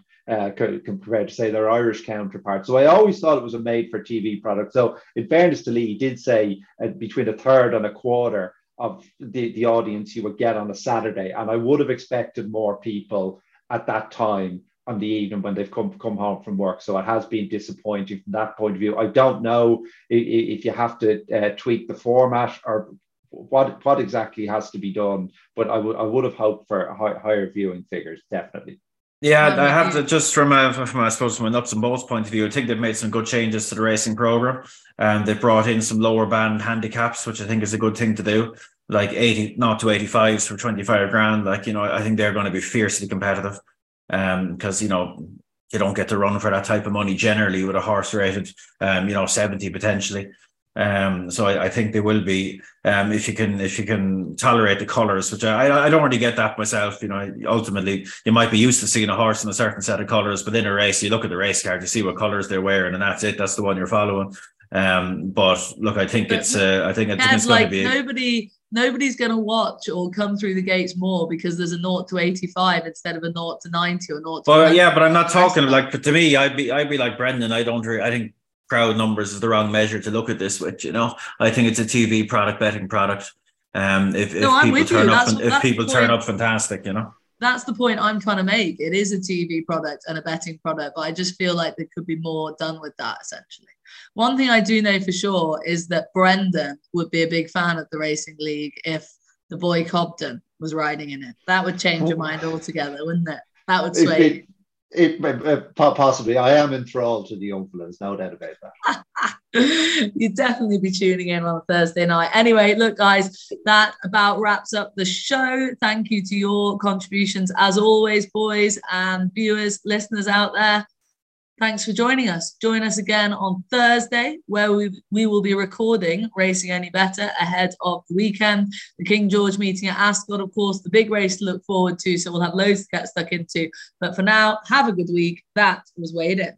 compared to, say, their Irish counterparts. So I always thought it was a made-for-TV product. So in fairness to Lee, he did say between 1/3 and 1/4 of the audience you would get on a Saturday, and I would have expected more people at that time on the evening when they've come home from work. So it has been disappointing from that point of view. I don't know if you have to tweak the format or what exactly has to be done, but I would have hoped for higher viewing figures, definitely. Yeah, I have to, just from an ups and bolts point of view, I think they've made some good changes to the racing programme. They've brought in some lower band handicaps, which I think is a good thing to do, like 80, not to 85s for 25 grand. Like, you know, I think they're going to be fiercely competitive. Because you know, you don't get to run for that type of money generally with a horse rated 70 potentially. So I think they will be, if you can tolerate the colours, which I don't really get that myself. You know, ultimately you might be used to seeing a horse in a certain set of colours, but in a race you look at the race card, you see what colours they're wearing, and that's it. That's the one you're following. But look, I think it's going to be nobody's going to watch or come through the gates more because there's a 0 to 85 instead of a 0 to 90 or 0 to. Well, 90. Yeah, but I'm not talking like. But to me, I'd be like Brendan. I think crowd numbers is the wrong measure to look at this with. You know, I think it's a TV product, betting product. If people turn up, fantastic. You know, that's the point I'm trying to make. It is a TV product and a betting product, but I just feel like there could be more done with that essentially. One thing I do know for sure is that Brendan would be a big fan of the racing league if the boy Cobden was riding in it. That would change your mind altogether, wouldn't it? That would sway you. Possibly. I am enthralled to the young fellas, no doubt about that. You'd definitely be tuning in on a Thursday night. Anyway, look, guys, that about wraps up the show. Thank you to your contributions, as always, boys and viewers, listeners out there. Thanks for joining us. Join us again on Thursday, where we will be recording Racing Only Better ahead of the weekend. The King George meeting at Ascot, of course, the big race to look forward to, so we'll have loads to get stuck into. But for now, have a good week. That was Weighed In.